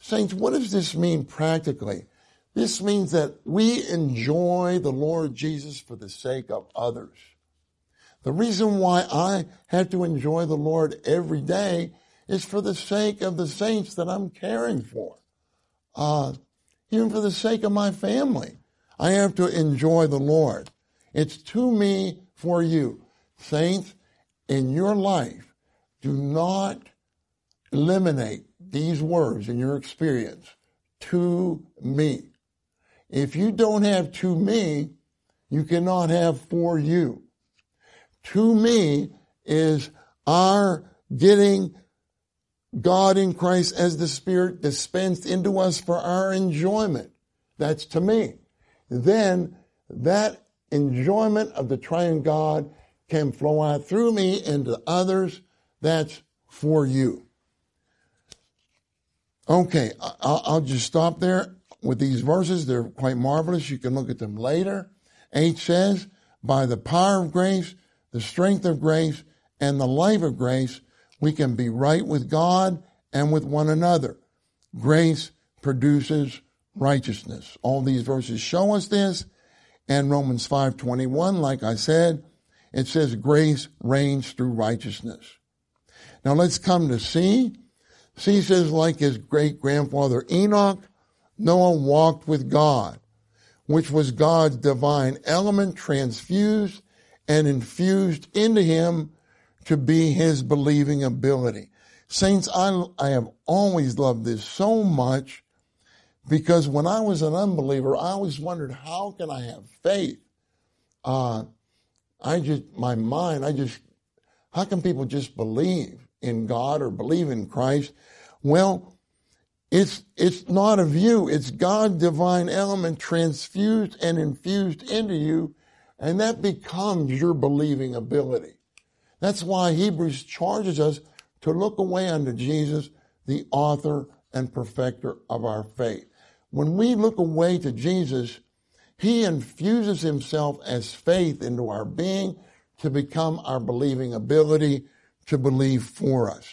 Saints, what does this mean practically? This means that we enjoy the Lord Jesus for the sake of others. The reason why I have to enjoy the Lord every day is for the sake of the saints that I'm caring for. Even for the sake of my family, I have to enjoy the Lord. It's to me for you. Saints, in your life, do not eliminate these words in your experience, to me. If you don't have to me, you cannot have for you. To me is our getting God in Christ as the Spirit dispensed into us for our enjoyment. That's to me. Then that enjoyment of the triune God can flow out through me into others. That's for you. Okay, I'll just stop there with these verses. They're quite marvelous. You can look at them later. 8 says, by the power of grace, the strength of grace, and the life of grace, we can be right with God and with one another. Grace produces righteousness. All these verses show us this. And Romans 5:21, like I said, it says grace reigns through righteousness. Now let's come to C. C says, like his great-grandfather Enoch, Noah walked with God, which was God's divine element transfused and infused into him to be his believing ability. Saints, I have always loved this so much because when I was an unbeliever, I always wondered, how can I have faith? How can people just believe in God or believe in Christ? Well, it's not of you. It's God's divine element transfused and infused into you, and that becomes your believing ability. That's why Hebrews charges us to look away unto Jesus, the author and perfecter of our faith. When we look away to Jesus, he infuses himself as faith into our being to become our believing ability to believe for us.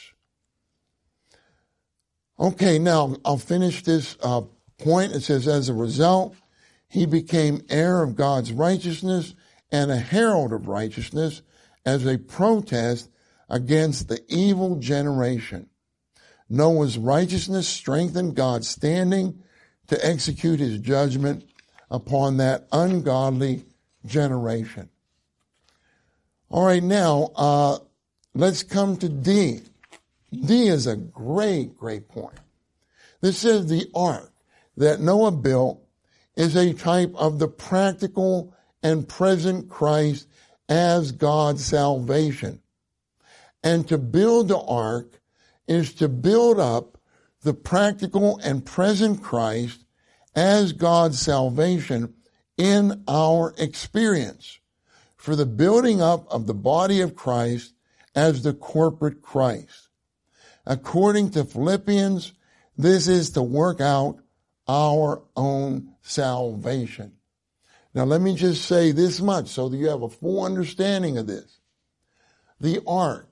Okay, now I'll finish this point. It says, as a result, he became heir of God's righteousness and a herald of righteousness, as a protest against the evil generation. Noah's righteousness strengthened God's standing to execute his judgment upon that ungodly generation. All right, now, let's come to D. D is a great, great point. This is the ark that Noah built is a type of the practical and present Christ as God's salvation. And to build the ark is to build up the practical and present Christ as God's salvation in our experience for the building up of the body of Christ as the corporate Christ. According to Philippians, this is to work out our own salvation. Now, let me just say this much so that you have a full understanding of this. The ark,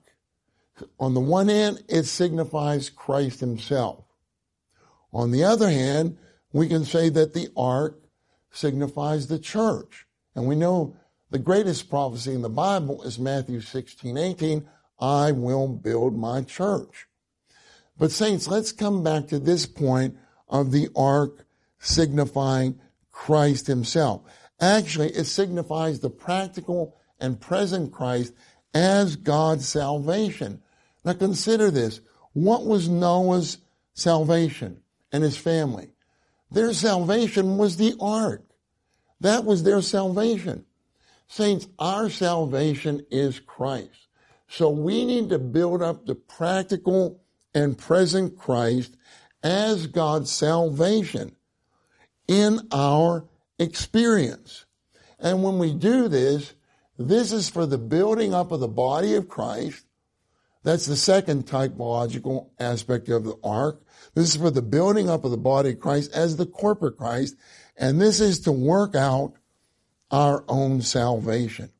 on the one hand, it signifies Christ himself. On the other hand, we can say that the ark signifies the church. And we know the greatest prophecy in the Bible is Matthew 16:18, I will build my church. But saints, let's come back to this point of the ark signifying Christ himself. Actually, it signifies the practical and present Christ as God's salvation. Now consider this. What was Noah's salvation and his family? Their salvation was the ark. That was their salvation. Saints, our salvation is Christ. So we need to build up the practical and present Christ as God's salvation in our experience. And when we do this is for the building up of the body of Christ. That's the second typological aspect of the ark. This is for the building up of the body of Christ as the corporate Christ, and this is to work out our own salvation.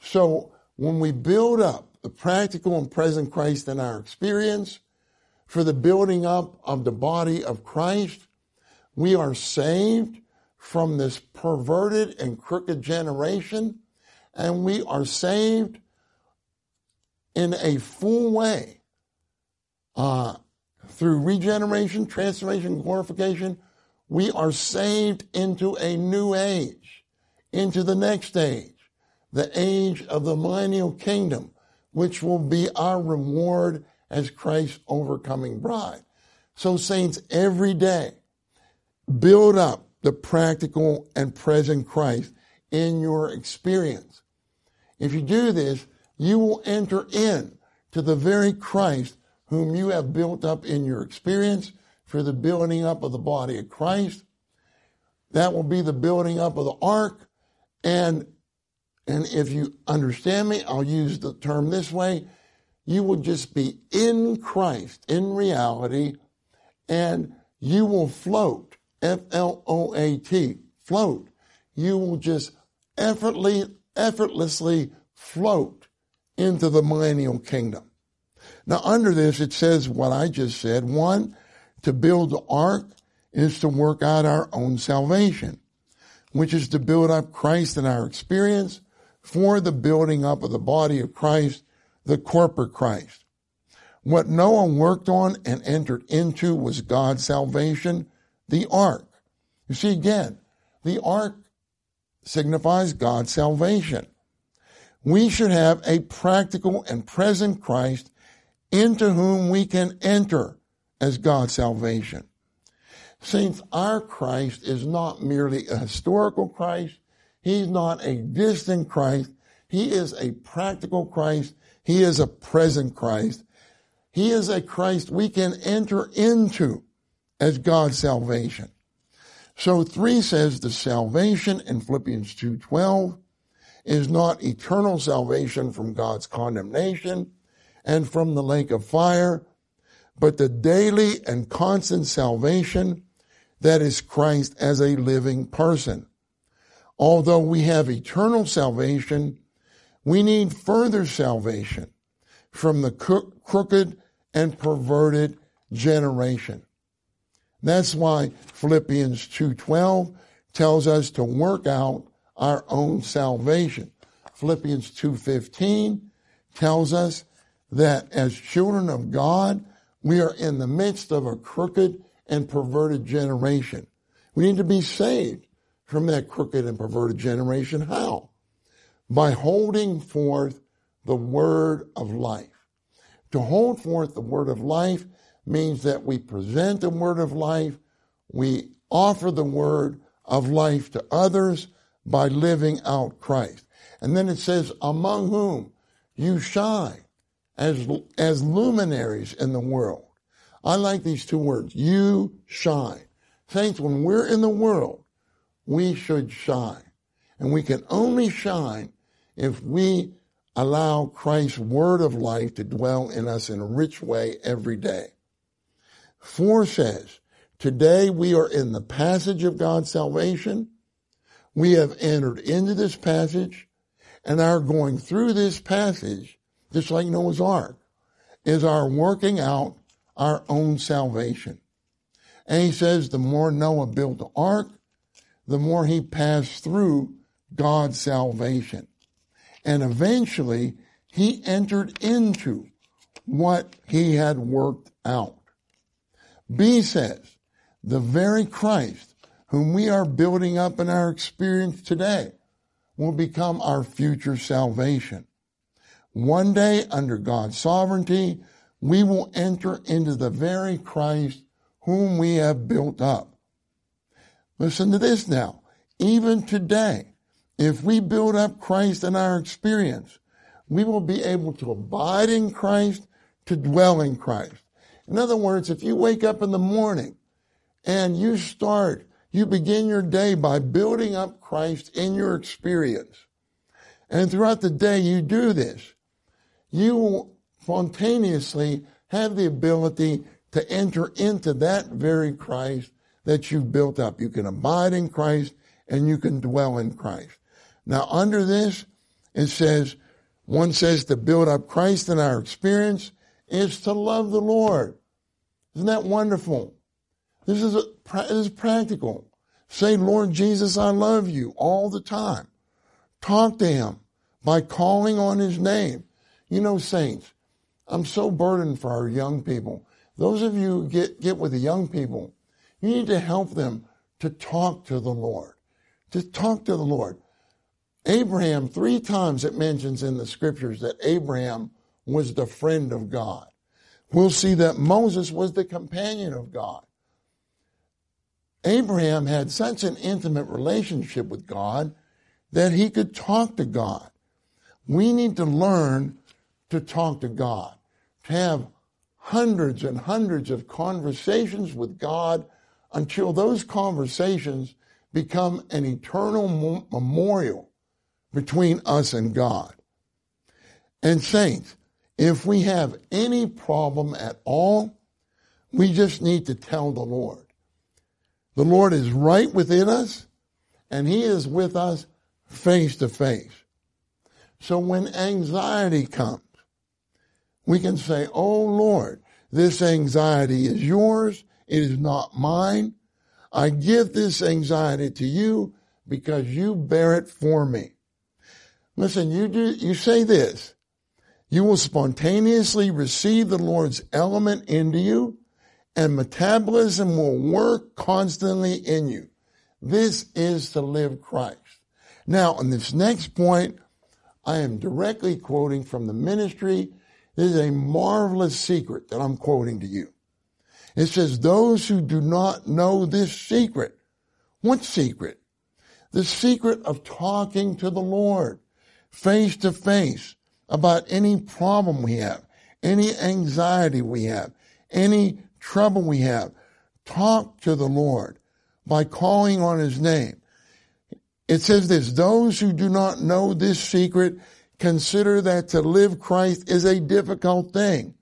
So when we build up the practical and present Christ in our experience, for the building up of the body of Christ. We are saved from this perverted and crooked generation, and we are saved in a full way through regeneration, transformation, glorification. We are saved into a new age, into the next age, the age of the millennial kingdom, which will be our reward as Christ's overcoming bride. So, saints, every day, build up the practical and present Christ in your experience. If you do this, you will enter in to the very Christ whom you have built up in your experience for the building up of the body of Christ. That will be the building up of the ark. And if you understand me, I'll use the term this way, you will just be in Christ, in reality, and you will float, F-L-O-A-T, float. You will just effortlessly float into the millennial kingdom. Now, under this, it says what I just said. One, to build the ark is to work out our own salvation, which is to build up Christ in our experience for the building up of the body of Christ, the corporate Christ. What Noah worked on and entered into was God's salvation, the ark. You see, again, the ark signifies God's salvation. We should have a practical and present Christ into whom we can enter as God's salvation. Since our Christ is not merely a historical Christ, he's not a distant Christ, he is a practical Christ, he is a present Christ. He is a Christ we can enter into as God's salvation. So 3 says the salvation in Philippians 2:12 is not eternal salvation from God's condemnation and from the lake of fire, but the daily and constant salvation that is Christ as a living person. Although we have eternal salvation, we need further salvation from the crooked and perverted generation. That's why Philippians 2:12 tells us to work out our own salvation. Philippians 2:15 tells us that as children of God, we are in the midst of a crooked and perverted generation. We need to be saved from that crooked and perverted generation. How? By holding forth the word of life. To hold forth the word of life means that we present the word of life, we offer the word of life to others by living out Christ. And then it says, among whom you shine as luminaries in the world. I like these two words, you shine. Saints, when we're in the world, we should shine. And we can only shine if we allow Christ's word of life to dwell in us in a rich way every day. 4 says, today we are in the passage of God's salvation. We have entered into this passage and are going through this passage, just like Noah's Ark, is our working out our own salvation. And he says the more Noah built the ark, the more he passed through God's salvation. And eventually, he entered into what he had worked out. B says, the very Christ whom we are building up in our experience today will become our future salvation. One day, under God's sovereignty, we will enter into the very Christ whom we have built up. Listen to this now. Even today, if we build up Christ in our experience, we will be able to abide in Christ, to dwell in Christ. In other words, if you wake up in the morning and you begin your day by building up Christ in your experience, and throughout the day you do this, you will spontaneously have the ability to enter into that very Christ that you've built up. You can abide in Christ and you can dwell in Christ. Now, under this, it says, one says to build up Christ in our experience is to love the Lord Isn't that wonderful? This is practical. Say, Lord Jesus, I love you all the time. Talk to him by calling on his name. You know, saints, I'm so burdened for our young people. Those of you who get with the young people, you need to help them to talk to the Lord. To talk to the Lord. Abraham, 3 times it mentions in the scriptures that Abraham was the friend of God. We'll see that Moses was the companion of God. Abraham had such an intimate relationship with God that he could talk to God. We need to learn to talk to God, to have hundreds and hundreds of conversations with God until those conversations become an eternal memorial between us and God. And saints, if we have any problem at all, we just need to tell the Lord. The Lord is right within us, and he is with us face to face. So when anxiety comes, we can say, oh, Lord, this anxiety is yours. It is not mine. I give this anxiety to you because you bear it for me. Listen, you say this. You will spontaneously receive the Lord's element into you, and metabolism will work constantly in you. This is to live Christ. Now, on this next point, I am directly quoting from the ministry. This is a marvelous secret that I'm quoting to you. It says, those who do not know this secret. What secret? The secret of talking to the Lord face to face about any problem we have, any anxiety we have, any trouble we have. Talk to the Lord by calling on his name. It says this, those who do not know this secret consider that to live Christ is a difficult thing.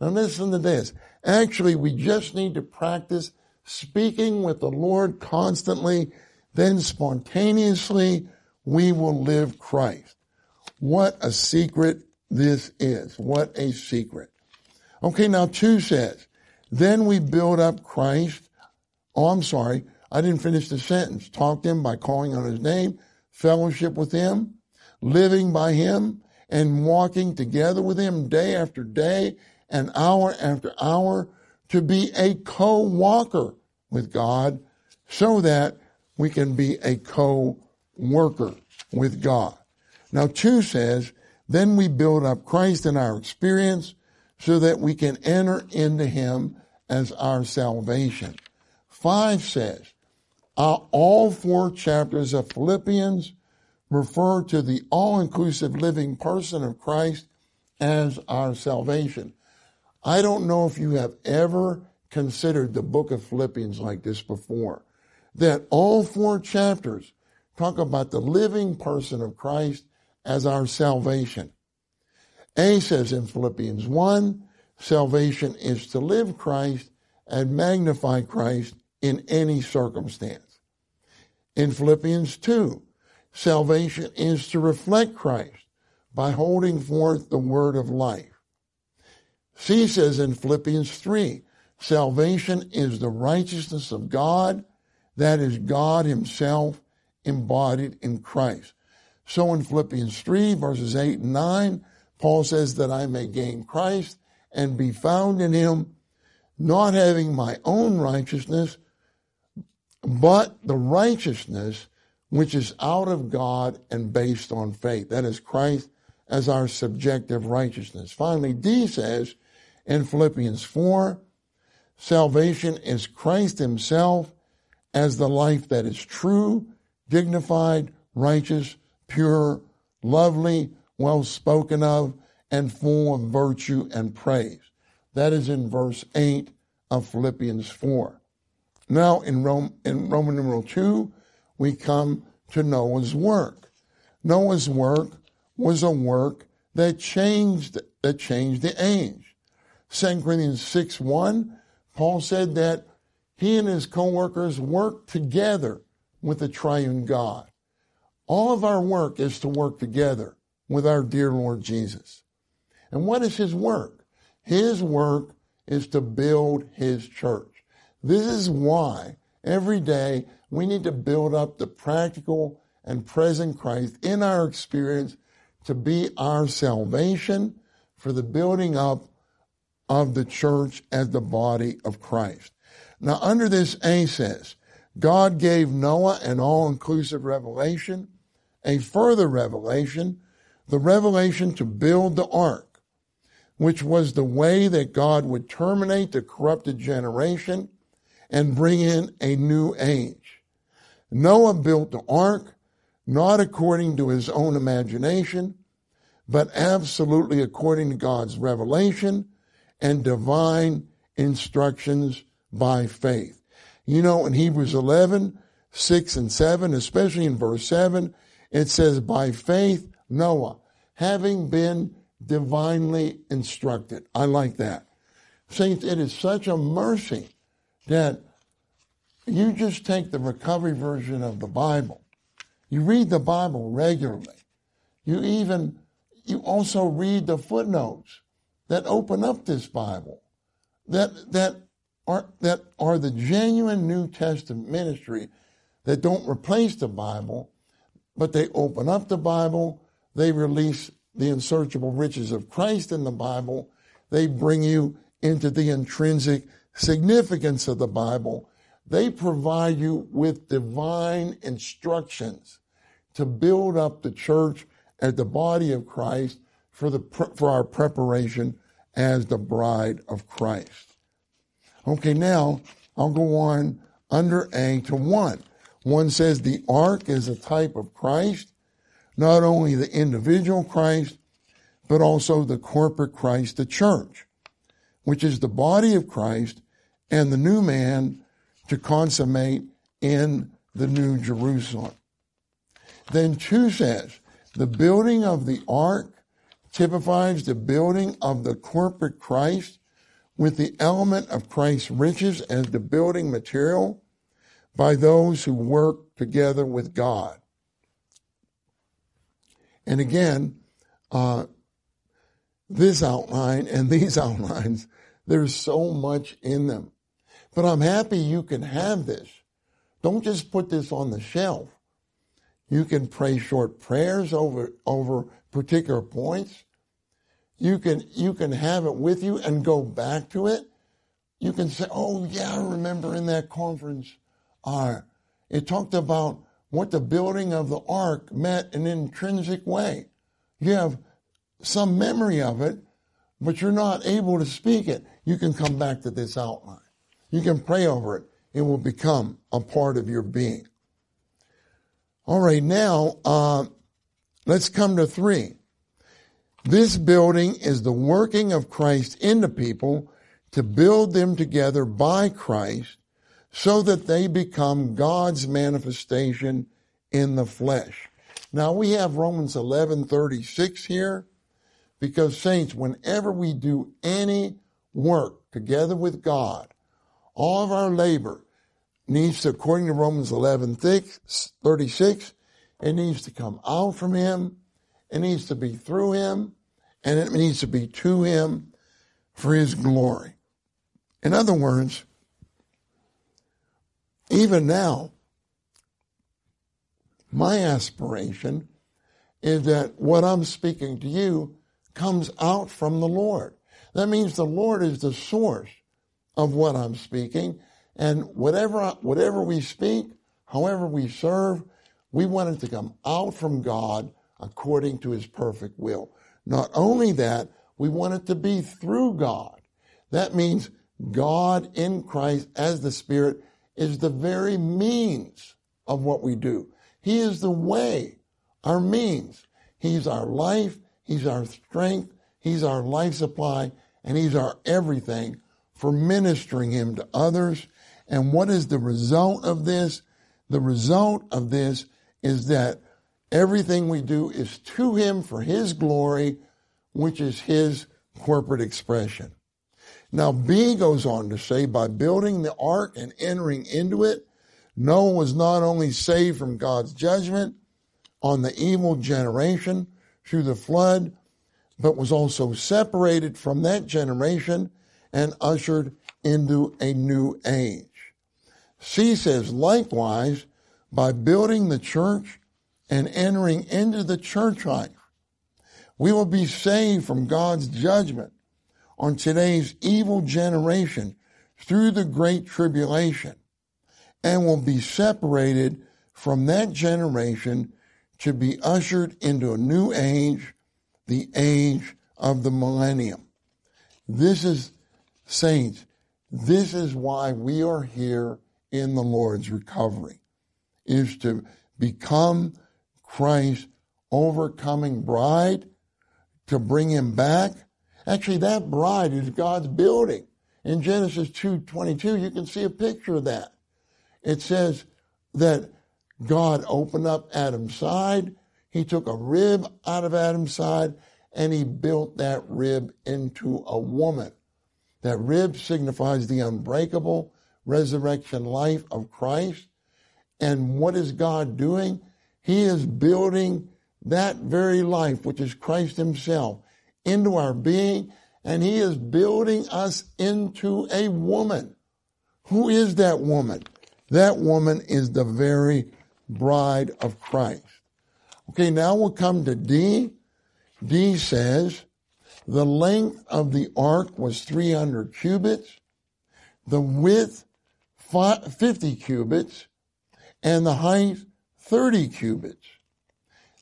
Now listen to this. Actually, we just need to practice speaking with the Lord constantly, then spontaneously we will live Christ. What a secret this is. What a secret. Okay, now 2 says, then we build up Christ. Oh, I'm sorry. I didn't finish the sentence. Talk to him by calling on his name, fellowship with him, living by him, and walking together with him day after day and hour after hour to be a co-walker with God so that we can be a co-worker with God. Now 2 says, then we build up Christ in our experience so that we can enter into him as our salvation. 5 says, all 4 chapters of Philippians refer to the all-inclusive living person of Christ as our salvation. I don't know if you have ever considered the book of Philippians like this before, that all 4 chapters talk about the living person of Christ as our salvation. A says in Philippians 1, salvation is to live Christ and magnify Christ in any circumstance. In Philippians 2, salvation is to reflect Christ by holding forth the word of life. C says in Philippians 3, salvation is the righteousness of God, that is God himself embodied in Christ. So in Philippians 3, verses 8 and 9, Paul says that I may gain Christ and be found in him, not having my own righteousness, but the righteousness which is out of God and based on faith. That is Christ as our subjective righteousness. Finally, D says in Philippians 4, salvation is Christ himself as the life that is true, dignified, righteous, pure, lovely, well spoken of, and full of virtue and praise. That is in verse 8 of Philippians 4. Now in Roman numeral 2, we come to Noah's work. Noah's work was a work that changed the age. 2 Corinthians 6:1, Paul said that he and his co-workers worked together with the triune God. All of our work is to work together with our dear Lord Jesus. And what is his work? His work is to build his church. This is why every day we need to build up the practical and present Christ in our experience to be our salvation for the building up of the church as the body of Christ. Now, under this access, God gave Noah an all-inclusive revelation, a further revelation, the revelation to build the ark, which was the way that God would terminate the corrupted generation and bring in a new age. Noah built the ark, not according to his own imagination, but absolutely according to God's revelation and divine instructions by faith. You know, in Hebrews 11, 6 and 7, especially in verse 7, it says, by faith, Noah, having been divinely instructed. I like that. Saints, it is such a mercy that you just take the recovery version of the Bible. You read the Bible regularly. You also read the footnotes that open up this Bible, that are the genuine New Testament ministry that don't replace the Bible, but they open up the Bible, they release the unsearchable riches of Christ in the Bible, they bring you into the intrinsic significance of the Bible, they provide you with divine instructions to build up the church as the body of Christ for our preparation as the bride of Christ. Okay, now I'll go on under A to 1. 1 says the ark is a type of Christ, not only the individual Christ, but also the corporate Christ, the church, which is the body of Christ and the new man to consummate in the new Jerusalem. Then 2 says the building of the ark typifies the building of the corporate Christ with the element of Christ's riches as the building material by those who work together with God. And again, this outline and these outlines, there's so much in them. But I'm happy you can have this. Don't just put this on the shelf. You can pray short prayers over particular points. You can have it with you and go back to it. You can say, oh yeah, I remember in that conference, it talked about what the building of the ark meant in an intrinsic way. You have some memory of it, but you're not able to speak it. You can come back to this outline. You can pray over it. It will become a part of your being. All right, now let's come to 3. This building is the working of Christ in the people to build them together by Christ, so that they become God's manifestation in the flesh. Now we have Romans 11:36 here, because saints, whenever we do any work together with God, all of our labor needs to, according to Romans 11:36, it needs to come out from Him, it needs to be through Him, and it needs to be to Him for His glory. In other words, even now, my aspiration is that what I'm speaking to you comes out from the Lord. That means the Lord is the source of what I'm speaking, and whatever we speak, however we serve, we want it to come out from God according to His perfect will. Not only that, we want it to be through God. That means God in Christ as the Spirit is the very means of what we do. He is the way, our means. He's our life, He's our strength, He's our life supply, and He's our everything for ministering Him to others. And what is the result of this? The result of this is that everything we do is to Him for His glory, which is His corporate expression. Now, B goes on to say, by building the ark and entering into it, Noah was not only saved from God's judgment on the evil generation through the flood, but was also separated from that generation and ushered into a new age. C says, likewise, by building the church and entering into the church life, we will be saved from God's judgment on today's evil generation through the great tribulation, and will be separated from that generation to be ushered into a new age, the age of the millennium. This is, saints, this is why we are here in the Lord's recovery, is to become Christ's overcoming bride, to bring him back. Actually, that bride is God's building. In Genesis 2:22, you can see a picture of that. It says that God opened up Adam's side. He took a rib out of Adam's side, and he built that rib into a woman. That rib signifies the unbreakable resurrection life of Christ. And what is God doing? He is building that very life, which is Christ himself, into our being, and he is building us into a woman. Who is that woman? That woman is the very bride of Christ. Okay, now we'll come to D. D says, the length of the ark was 300 cubits, the width 50 cubits, and the height 30 cubits.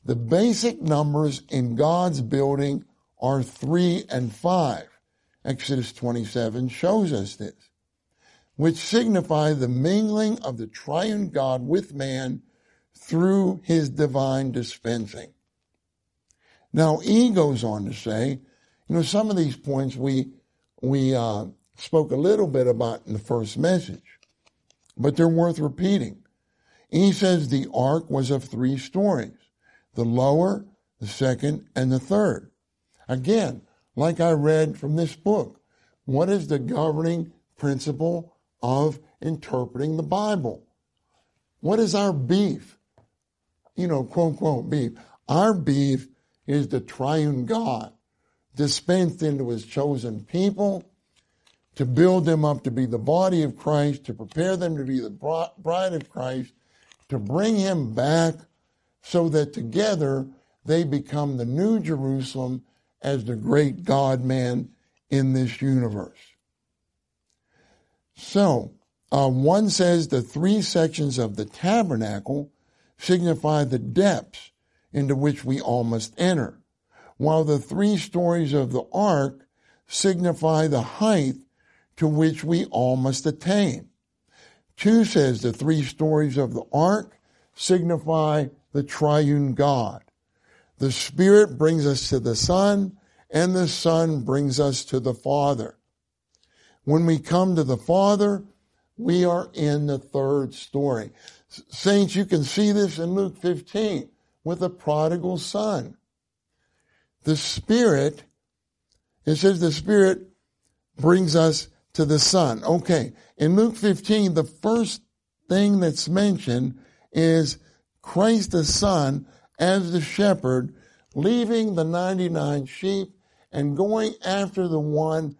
The basic numbers in God's building are 3 and 5. Exodus 27 shows us this, which signify the mingling of the triune God with man through his divine dispensing. Now, E goes on to say, you know, some of these points we spoke a little bit about in the first message, but they're worth repeating. E says the ark was of 3 stories, the lower, the second, and the third. Again, like I read from this book, what is the governing principle of interpreting the Bible? What is our beef? You know, quote, quote, beef. Our beef is the triune God dispensed into his chosen people to build them up to be the body of Christ, to prepare them to be the bride of Christ, to bring him back so that together they become the new Jerusalem as the great God-man in this universe. So, one says the 3 sections of the tabernacle signify the depths into which we all must enter, while the 3 stories of the ark signify the height to which we all must attain. 2 says the 3 stories of the ark signify the triune God. The Spirit brings us to the Son, and the Son brings us to the Father. When we come to the Father, we are in the 3rd story. Saints, you can see this in Luke 15 with the prodigal son. The Spirit, it says the Spirit brings us to the Son. Okay, in Luke 15, the first thing that's mentioned is Christ the Son as the shepherd, leaving the 99 sheep and going after the one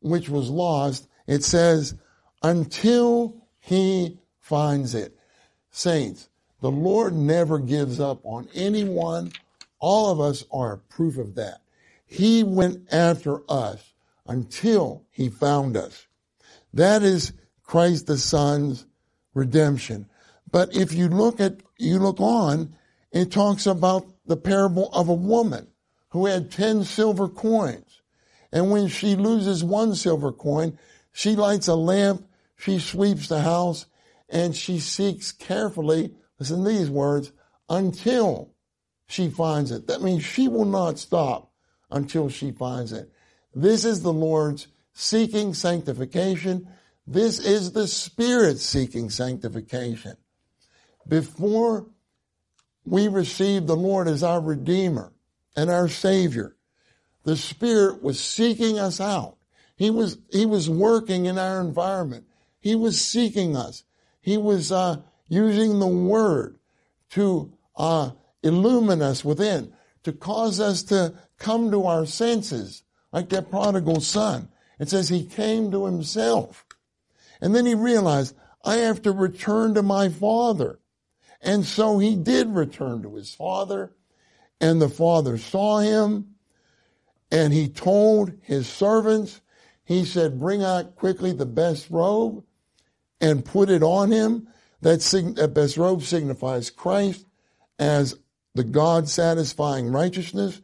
which was lost. It says, until he finds it. Saints, the Lord never gives up on anyone. All of us are proof of that. He went after us until he found us. That is Christ the Son's redemption. But if you look on, it talks about the parable of a woman who had 10 silver coins. And when she loses 1 silver coin, she lights a lamp, she sweeps the house, and she seeks carefully, listen to these words, until she finds it. That means she will not stop until she finds it. This is the Lord's seeking sanctification. This is the Spirit seeking sanctification. Before we receive the Lord as our Redeemer and our Savior, the Spirit was seeking us out. He was working in our environment. He was seeking us. He was using the Word to illumine us within, to cause us to come to our senses, like that prodigal son. It says he came to himself. And then he realized, I have to return to my father. And so he did return to his father, and the father saw him, and he told his servants, he said, bring out quickly the best robe and put it on him. That best robe signifies Christ as the God-satisfying righteousness.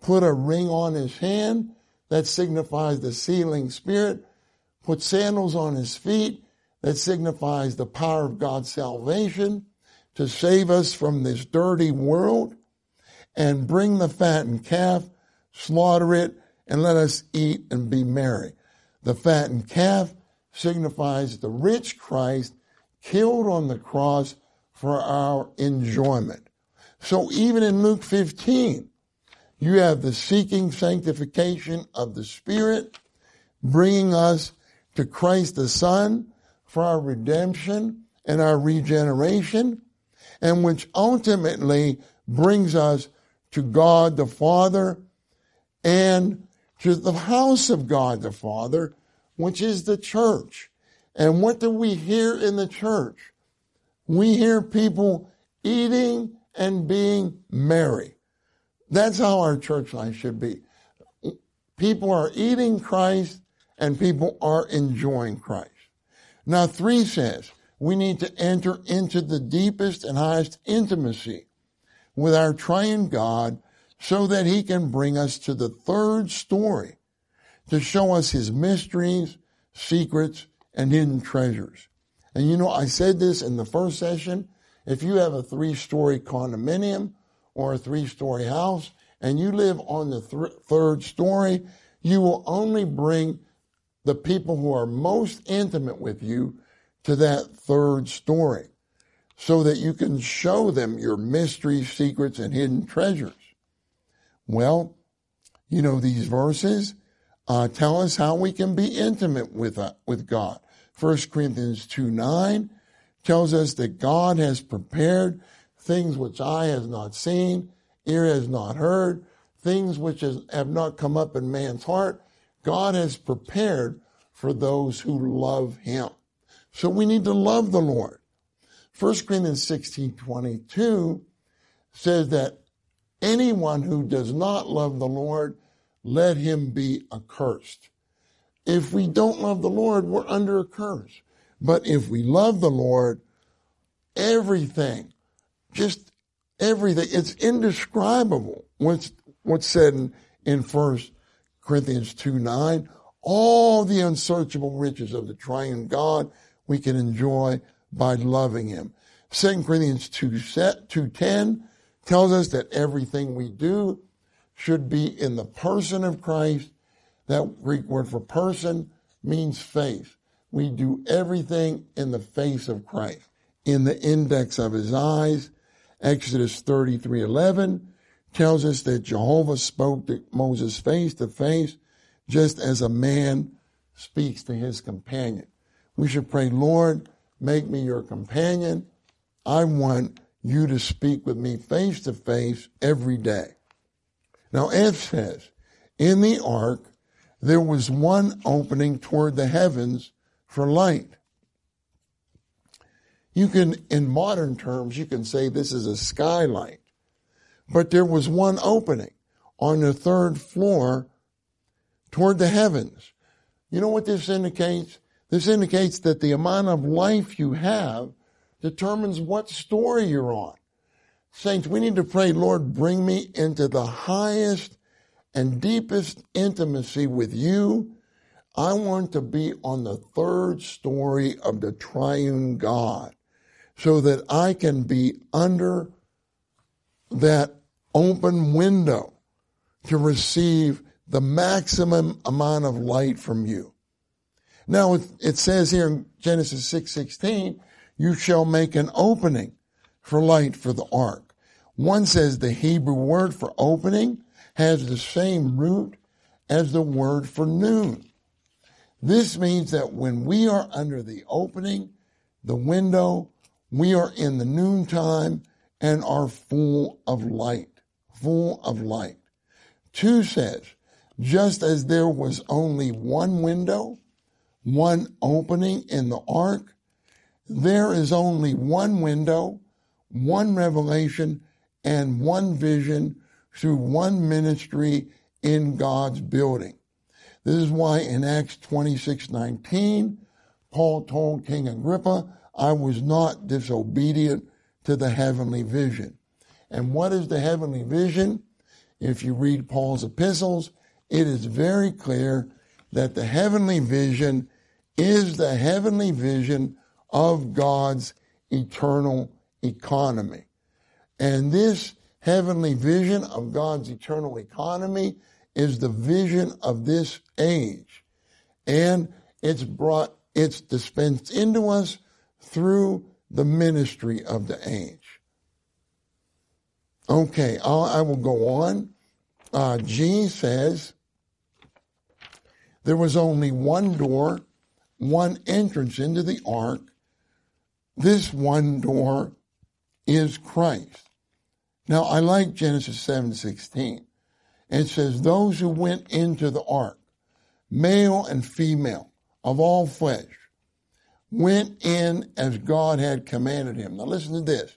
Put a ring on his hand. That signifies the sealing spirit. Put sandals on his feet. That signifies the power of God's salvation to save us from this dirty world, and bring the fattened calf, slaughter it, and let us eat and be merry. The fattened calf signifies the rich Christ killed on the cross for our enjoyment. So even in Luke 15, you have the seeking sanctification of the Spirit, bringing us to Christ the Son for our redemption and our regeneration, and which ultimately brings us to God the Father and to the house of God the Father, which is the church. And what do we hear in the church? We hear people eating and being merry. That's how our church life should be. People are eating Christ and people are enjoying Christ. Now 3 says, we need to enter into the deepest and highest intimacy with our triune God so that he can bring us to the third story to show us his mysteries, secrets, and hidden treasures. And you know, I said this in the first session, if you have a 3-story condominium or a 3-story house and you live on the third story, you will only bring the people who are most intimate with you to that third story so that you can show them your mysteries, secrets, and hidden treasures. Well, you know, these verses tell us how we can be intimate with God. 1 Corinthians 2:9 tells us that God has prepared things which eye has not seen, ear has not heard, things which have not come up in man's heart. God has prepared for those who love him. So we need to love the Lord. 1 Corinthians 16:22 says that anyone who does not love the Lord, let him be accursed. If we don't love the Lord, we're under a curse. But if we love the Lord, everything, just everything, it's indescribable. What's said in 1 Corinthians 2:9, all the unsearchable riches of the triune God we can enjoy by loving him. 2 Corinthians 2:10 tells us that everything we do should be in the person of Christ. That Greek word for person means face. We do everything in the face of Christ, in the index of his eyes. Exodus 33:11 tells us that Jehovah spoke to Moses face to face, just as a man speaks to his companion. We should pray, Lord, make me your companion. I want you to speak with me face to face every day. Now F says, in the ark, there was one opening toward the heavens for light. You can, in modern terms, you can say this is a skylight, but there was one opening on the third floor toward the heavens. You know what this indicates? This indicates that the amount of life you have determines what story you're on. Saints, we need to pray, Lord, bring me into the highest and deepest intimacy with you. I want to be on the third story of the triune God so that I can be under that open window to receive the maximum amount of light from you. Now, it says here in Genesis 6:16, you shall make an opening for light for the ark. One says the Hebrew word for opening has the same root as the word for noon. This means that when we are under the opening, the window, we are in the noontime and are full of light. 2 says Just as there was only one window, one opening in the ark, there is only one window, one revelation, and one vision through one ministry in God's building. This is why in Acts 26:19, Paul told King Agrippa, I was not disobedient to the heavenly vision. And what is the heavenly vision? If you read Paul's epistles, it is very clear that the heavenly vision is the heavenly vision of God's eternal economy. And this heavenly vision of God's eternal economy is the vision of this age. And it's dispensed into us through the ministry of the age. Okay, I will go on. G says, there was only one door, one entrance into the ark. This one door is Christ. Now, I like Genesis 7:16. It says, those who went into the ark, male and female, of all flesh, went in as God had commanded him. Now, listen to this.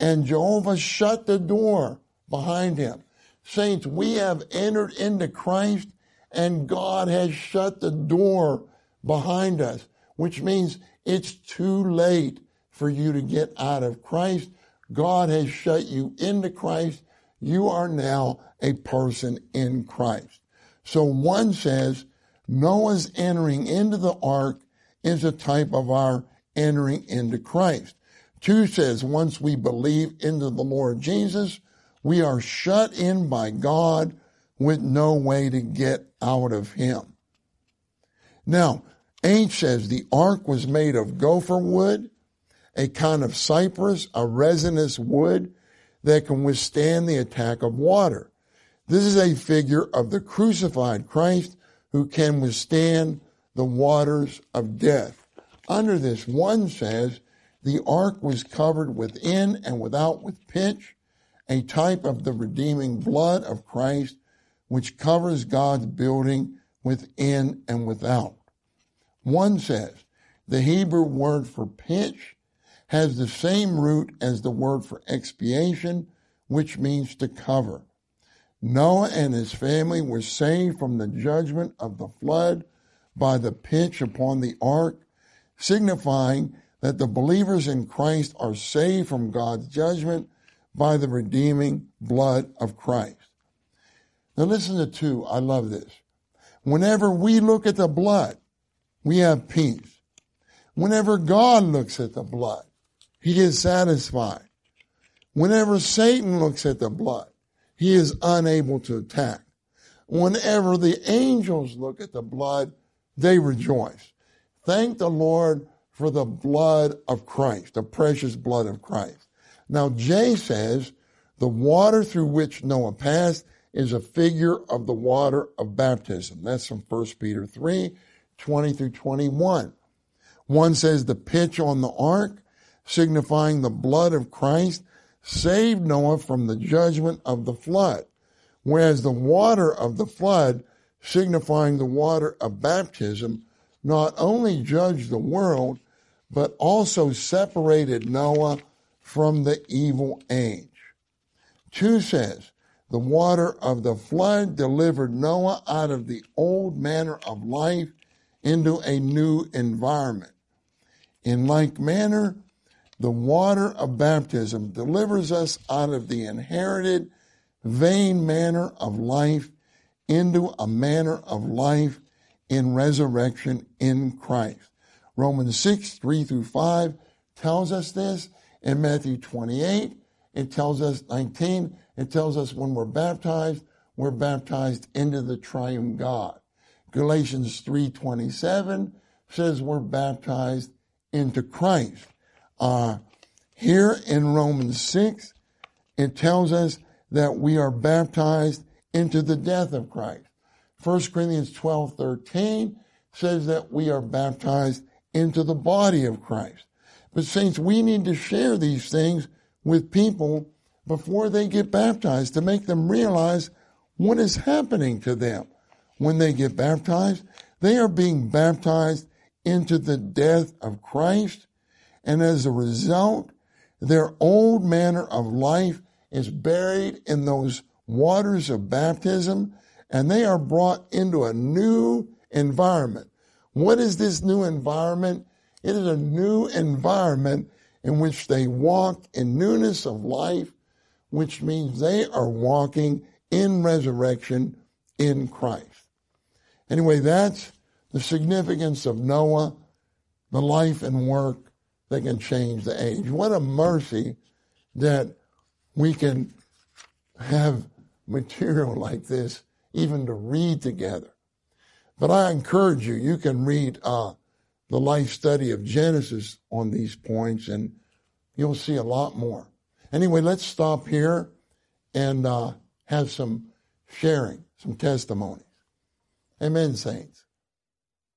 And Jehovah shut the door behind him. Saints, we have entered into Christ, and God has shut the door behind us, which means it's too late for you to get out of Christ. God has shut you into Christ. You are now a person in Christ. So one says, Noah's entering into the ark is a type of our entering into Christ. Two says, once we believe into the Lord Jesus, we are shut in by God with no way to get out of him. Now, H says the ark was made of gopher wood, a kind of cypress, a resinous wood that can withstand the attack of water. This is a figure of the crucified Christ who can withstand the waters of death. Under this, one says the ark was covered within and without with pitch, a type of the redeeming blood of Christ, which covers God's building within and without. One says, the Hebrew word for pitch has the same root as the word for expiation, which means to cover. Noah and his family were saved from the judgment of the flood by the pitch upon the ark, signifying that the believers in Christ are saved from God's judgment by the redeeming blood of Christ. Now listen to two, I love this. Whenever we look at the blood, we have peace. Whenever God looks at the blood, he is satisfied. Whenever Satan looks at the blood, he is unable to attack. Whenever the angels look at the blood, they rejoice. Thank the Lord for the blood of Christ, the precious blood of Christ. Now, Jay says, the water through which Noah passed is a figure of the water of baptism. That's from 1 Peter 3, 20 through 21. One says, the pitch on the ark, signifying the blood of Christ, saved Noah from the judgment of the flood, whereas the water of the flood, signifying the water of baptism, not only judged the world, but also separated Noah from the evil age. Two says, the water of the flood delivered Noah out of the old manner of life into a new environment. In like manner, the water of baptism delivers us out of the inherited vain manner of life into a manner of life in resurrection in Christ. Romans 6, 3 through 5 tells us this. In Matthew 28, it tells us 19, it tells us when we're baptized into the triune God. Galatians 3:27 says we're baptized into Christ. Here in Romans 6, it tells us that we are baptized into the death of Christ. 1 Corinthians 12:13 says that we are baptized into the body of Christ. But saints, we need to share these things with people before they get baptized to make them realize what is happening to them when they get baptized, they are being baptized into the death of Christ, and as a result, their old manner of life is buried in those waters of baptism, and they are brought into a new environment. What is this new environment? It is a new environment in which they walk in newness of life, which means they are walking in resurrection in Christ. Anyway, that's the significance of Noah, the life and work that can change the age. What a mercy that we can have material like this even to read together. But I encourage you, you can read the life study of Genesis on these points, and you'll see a lot more. Anyway, let's stop here and have some sharing, some testimonies. Amen, saints.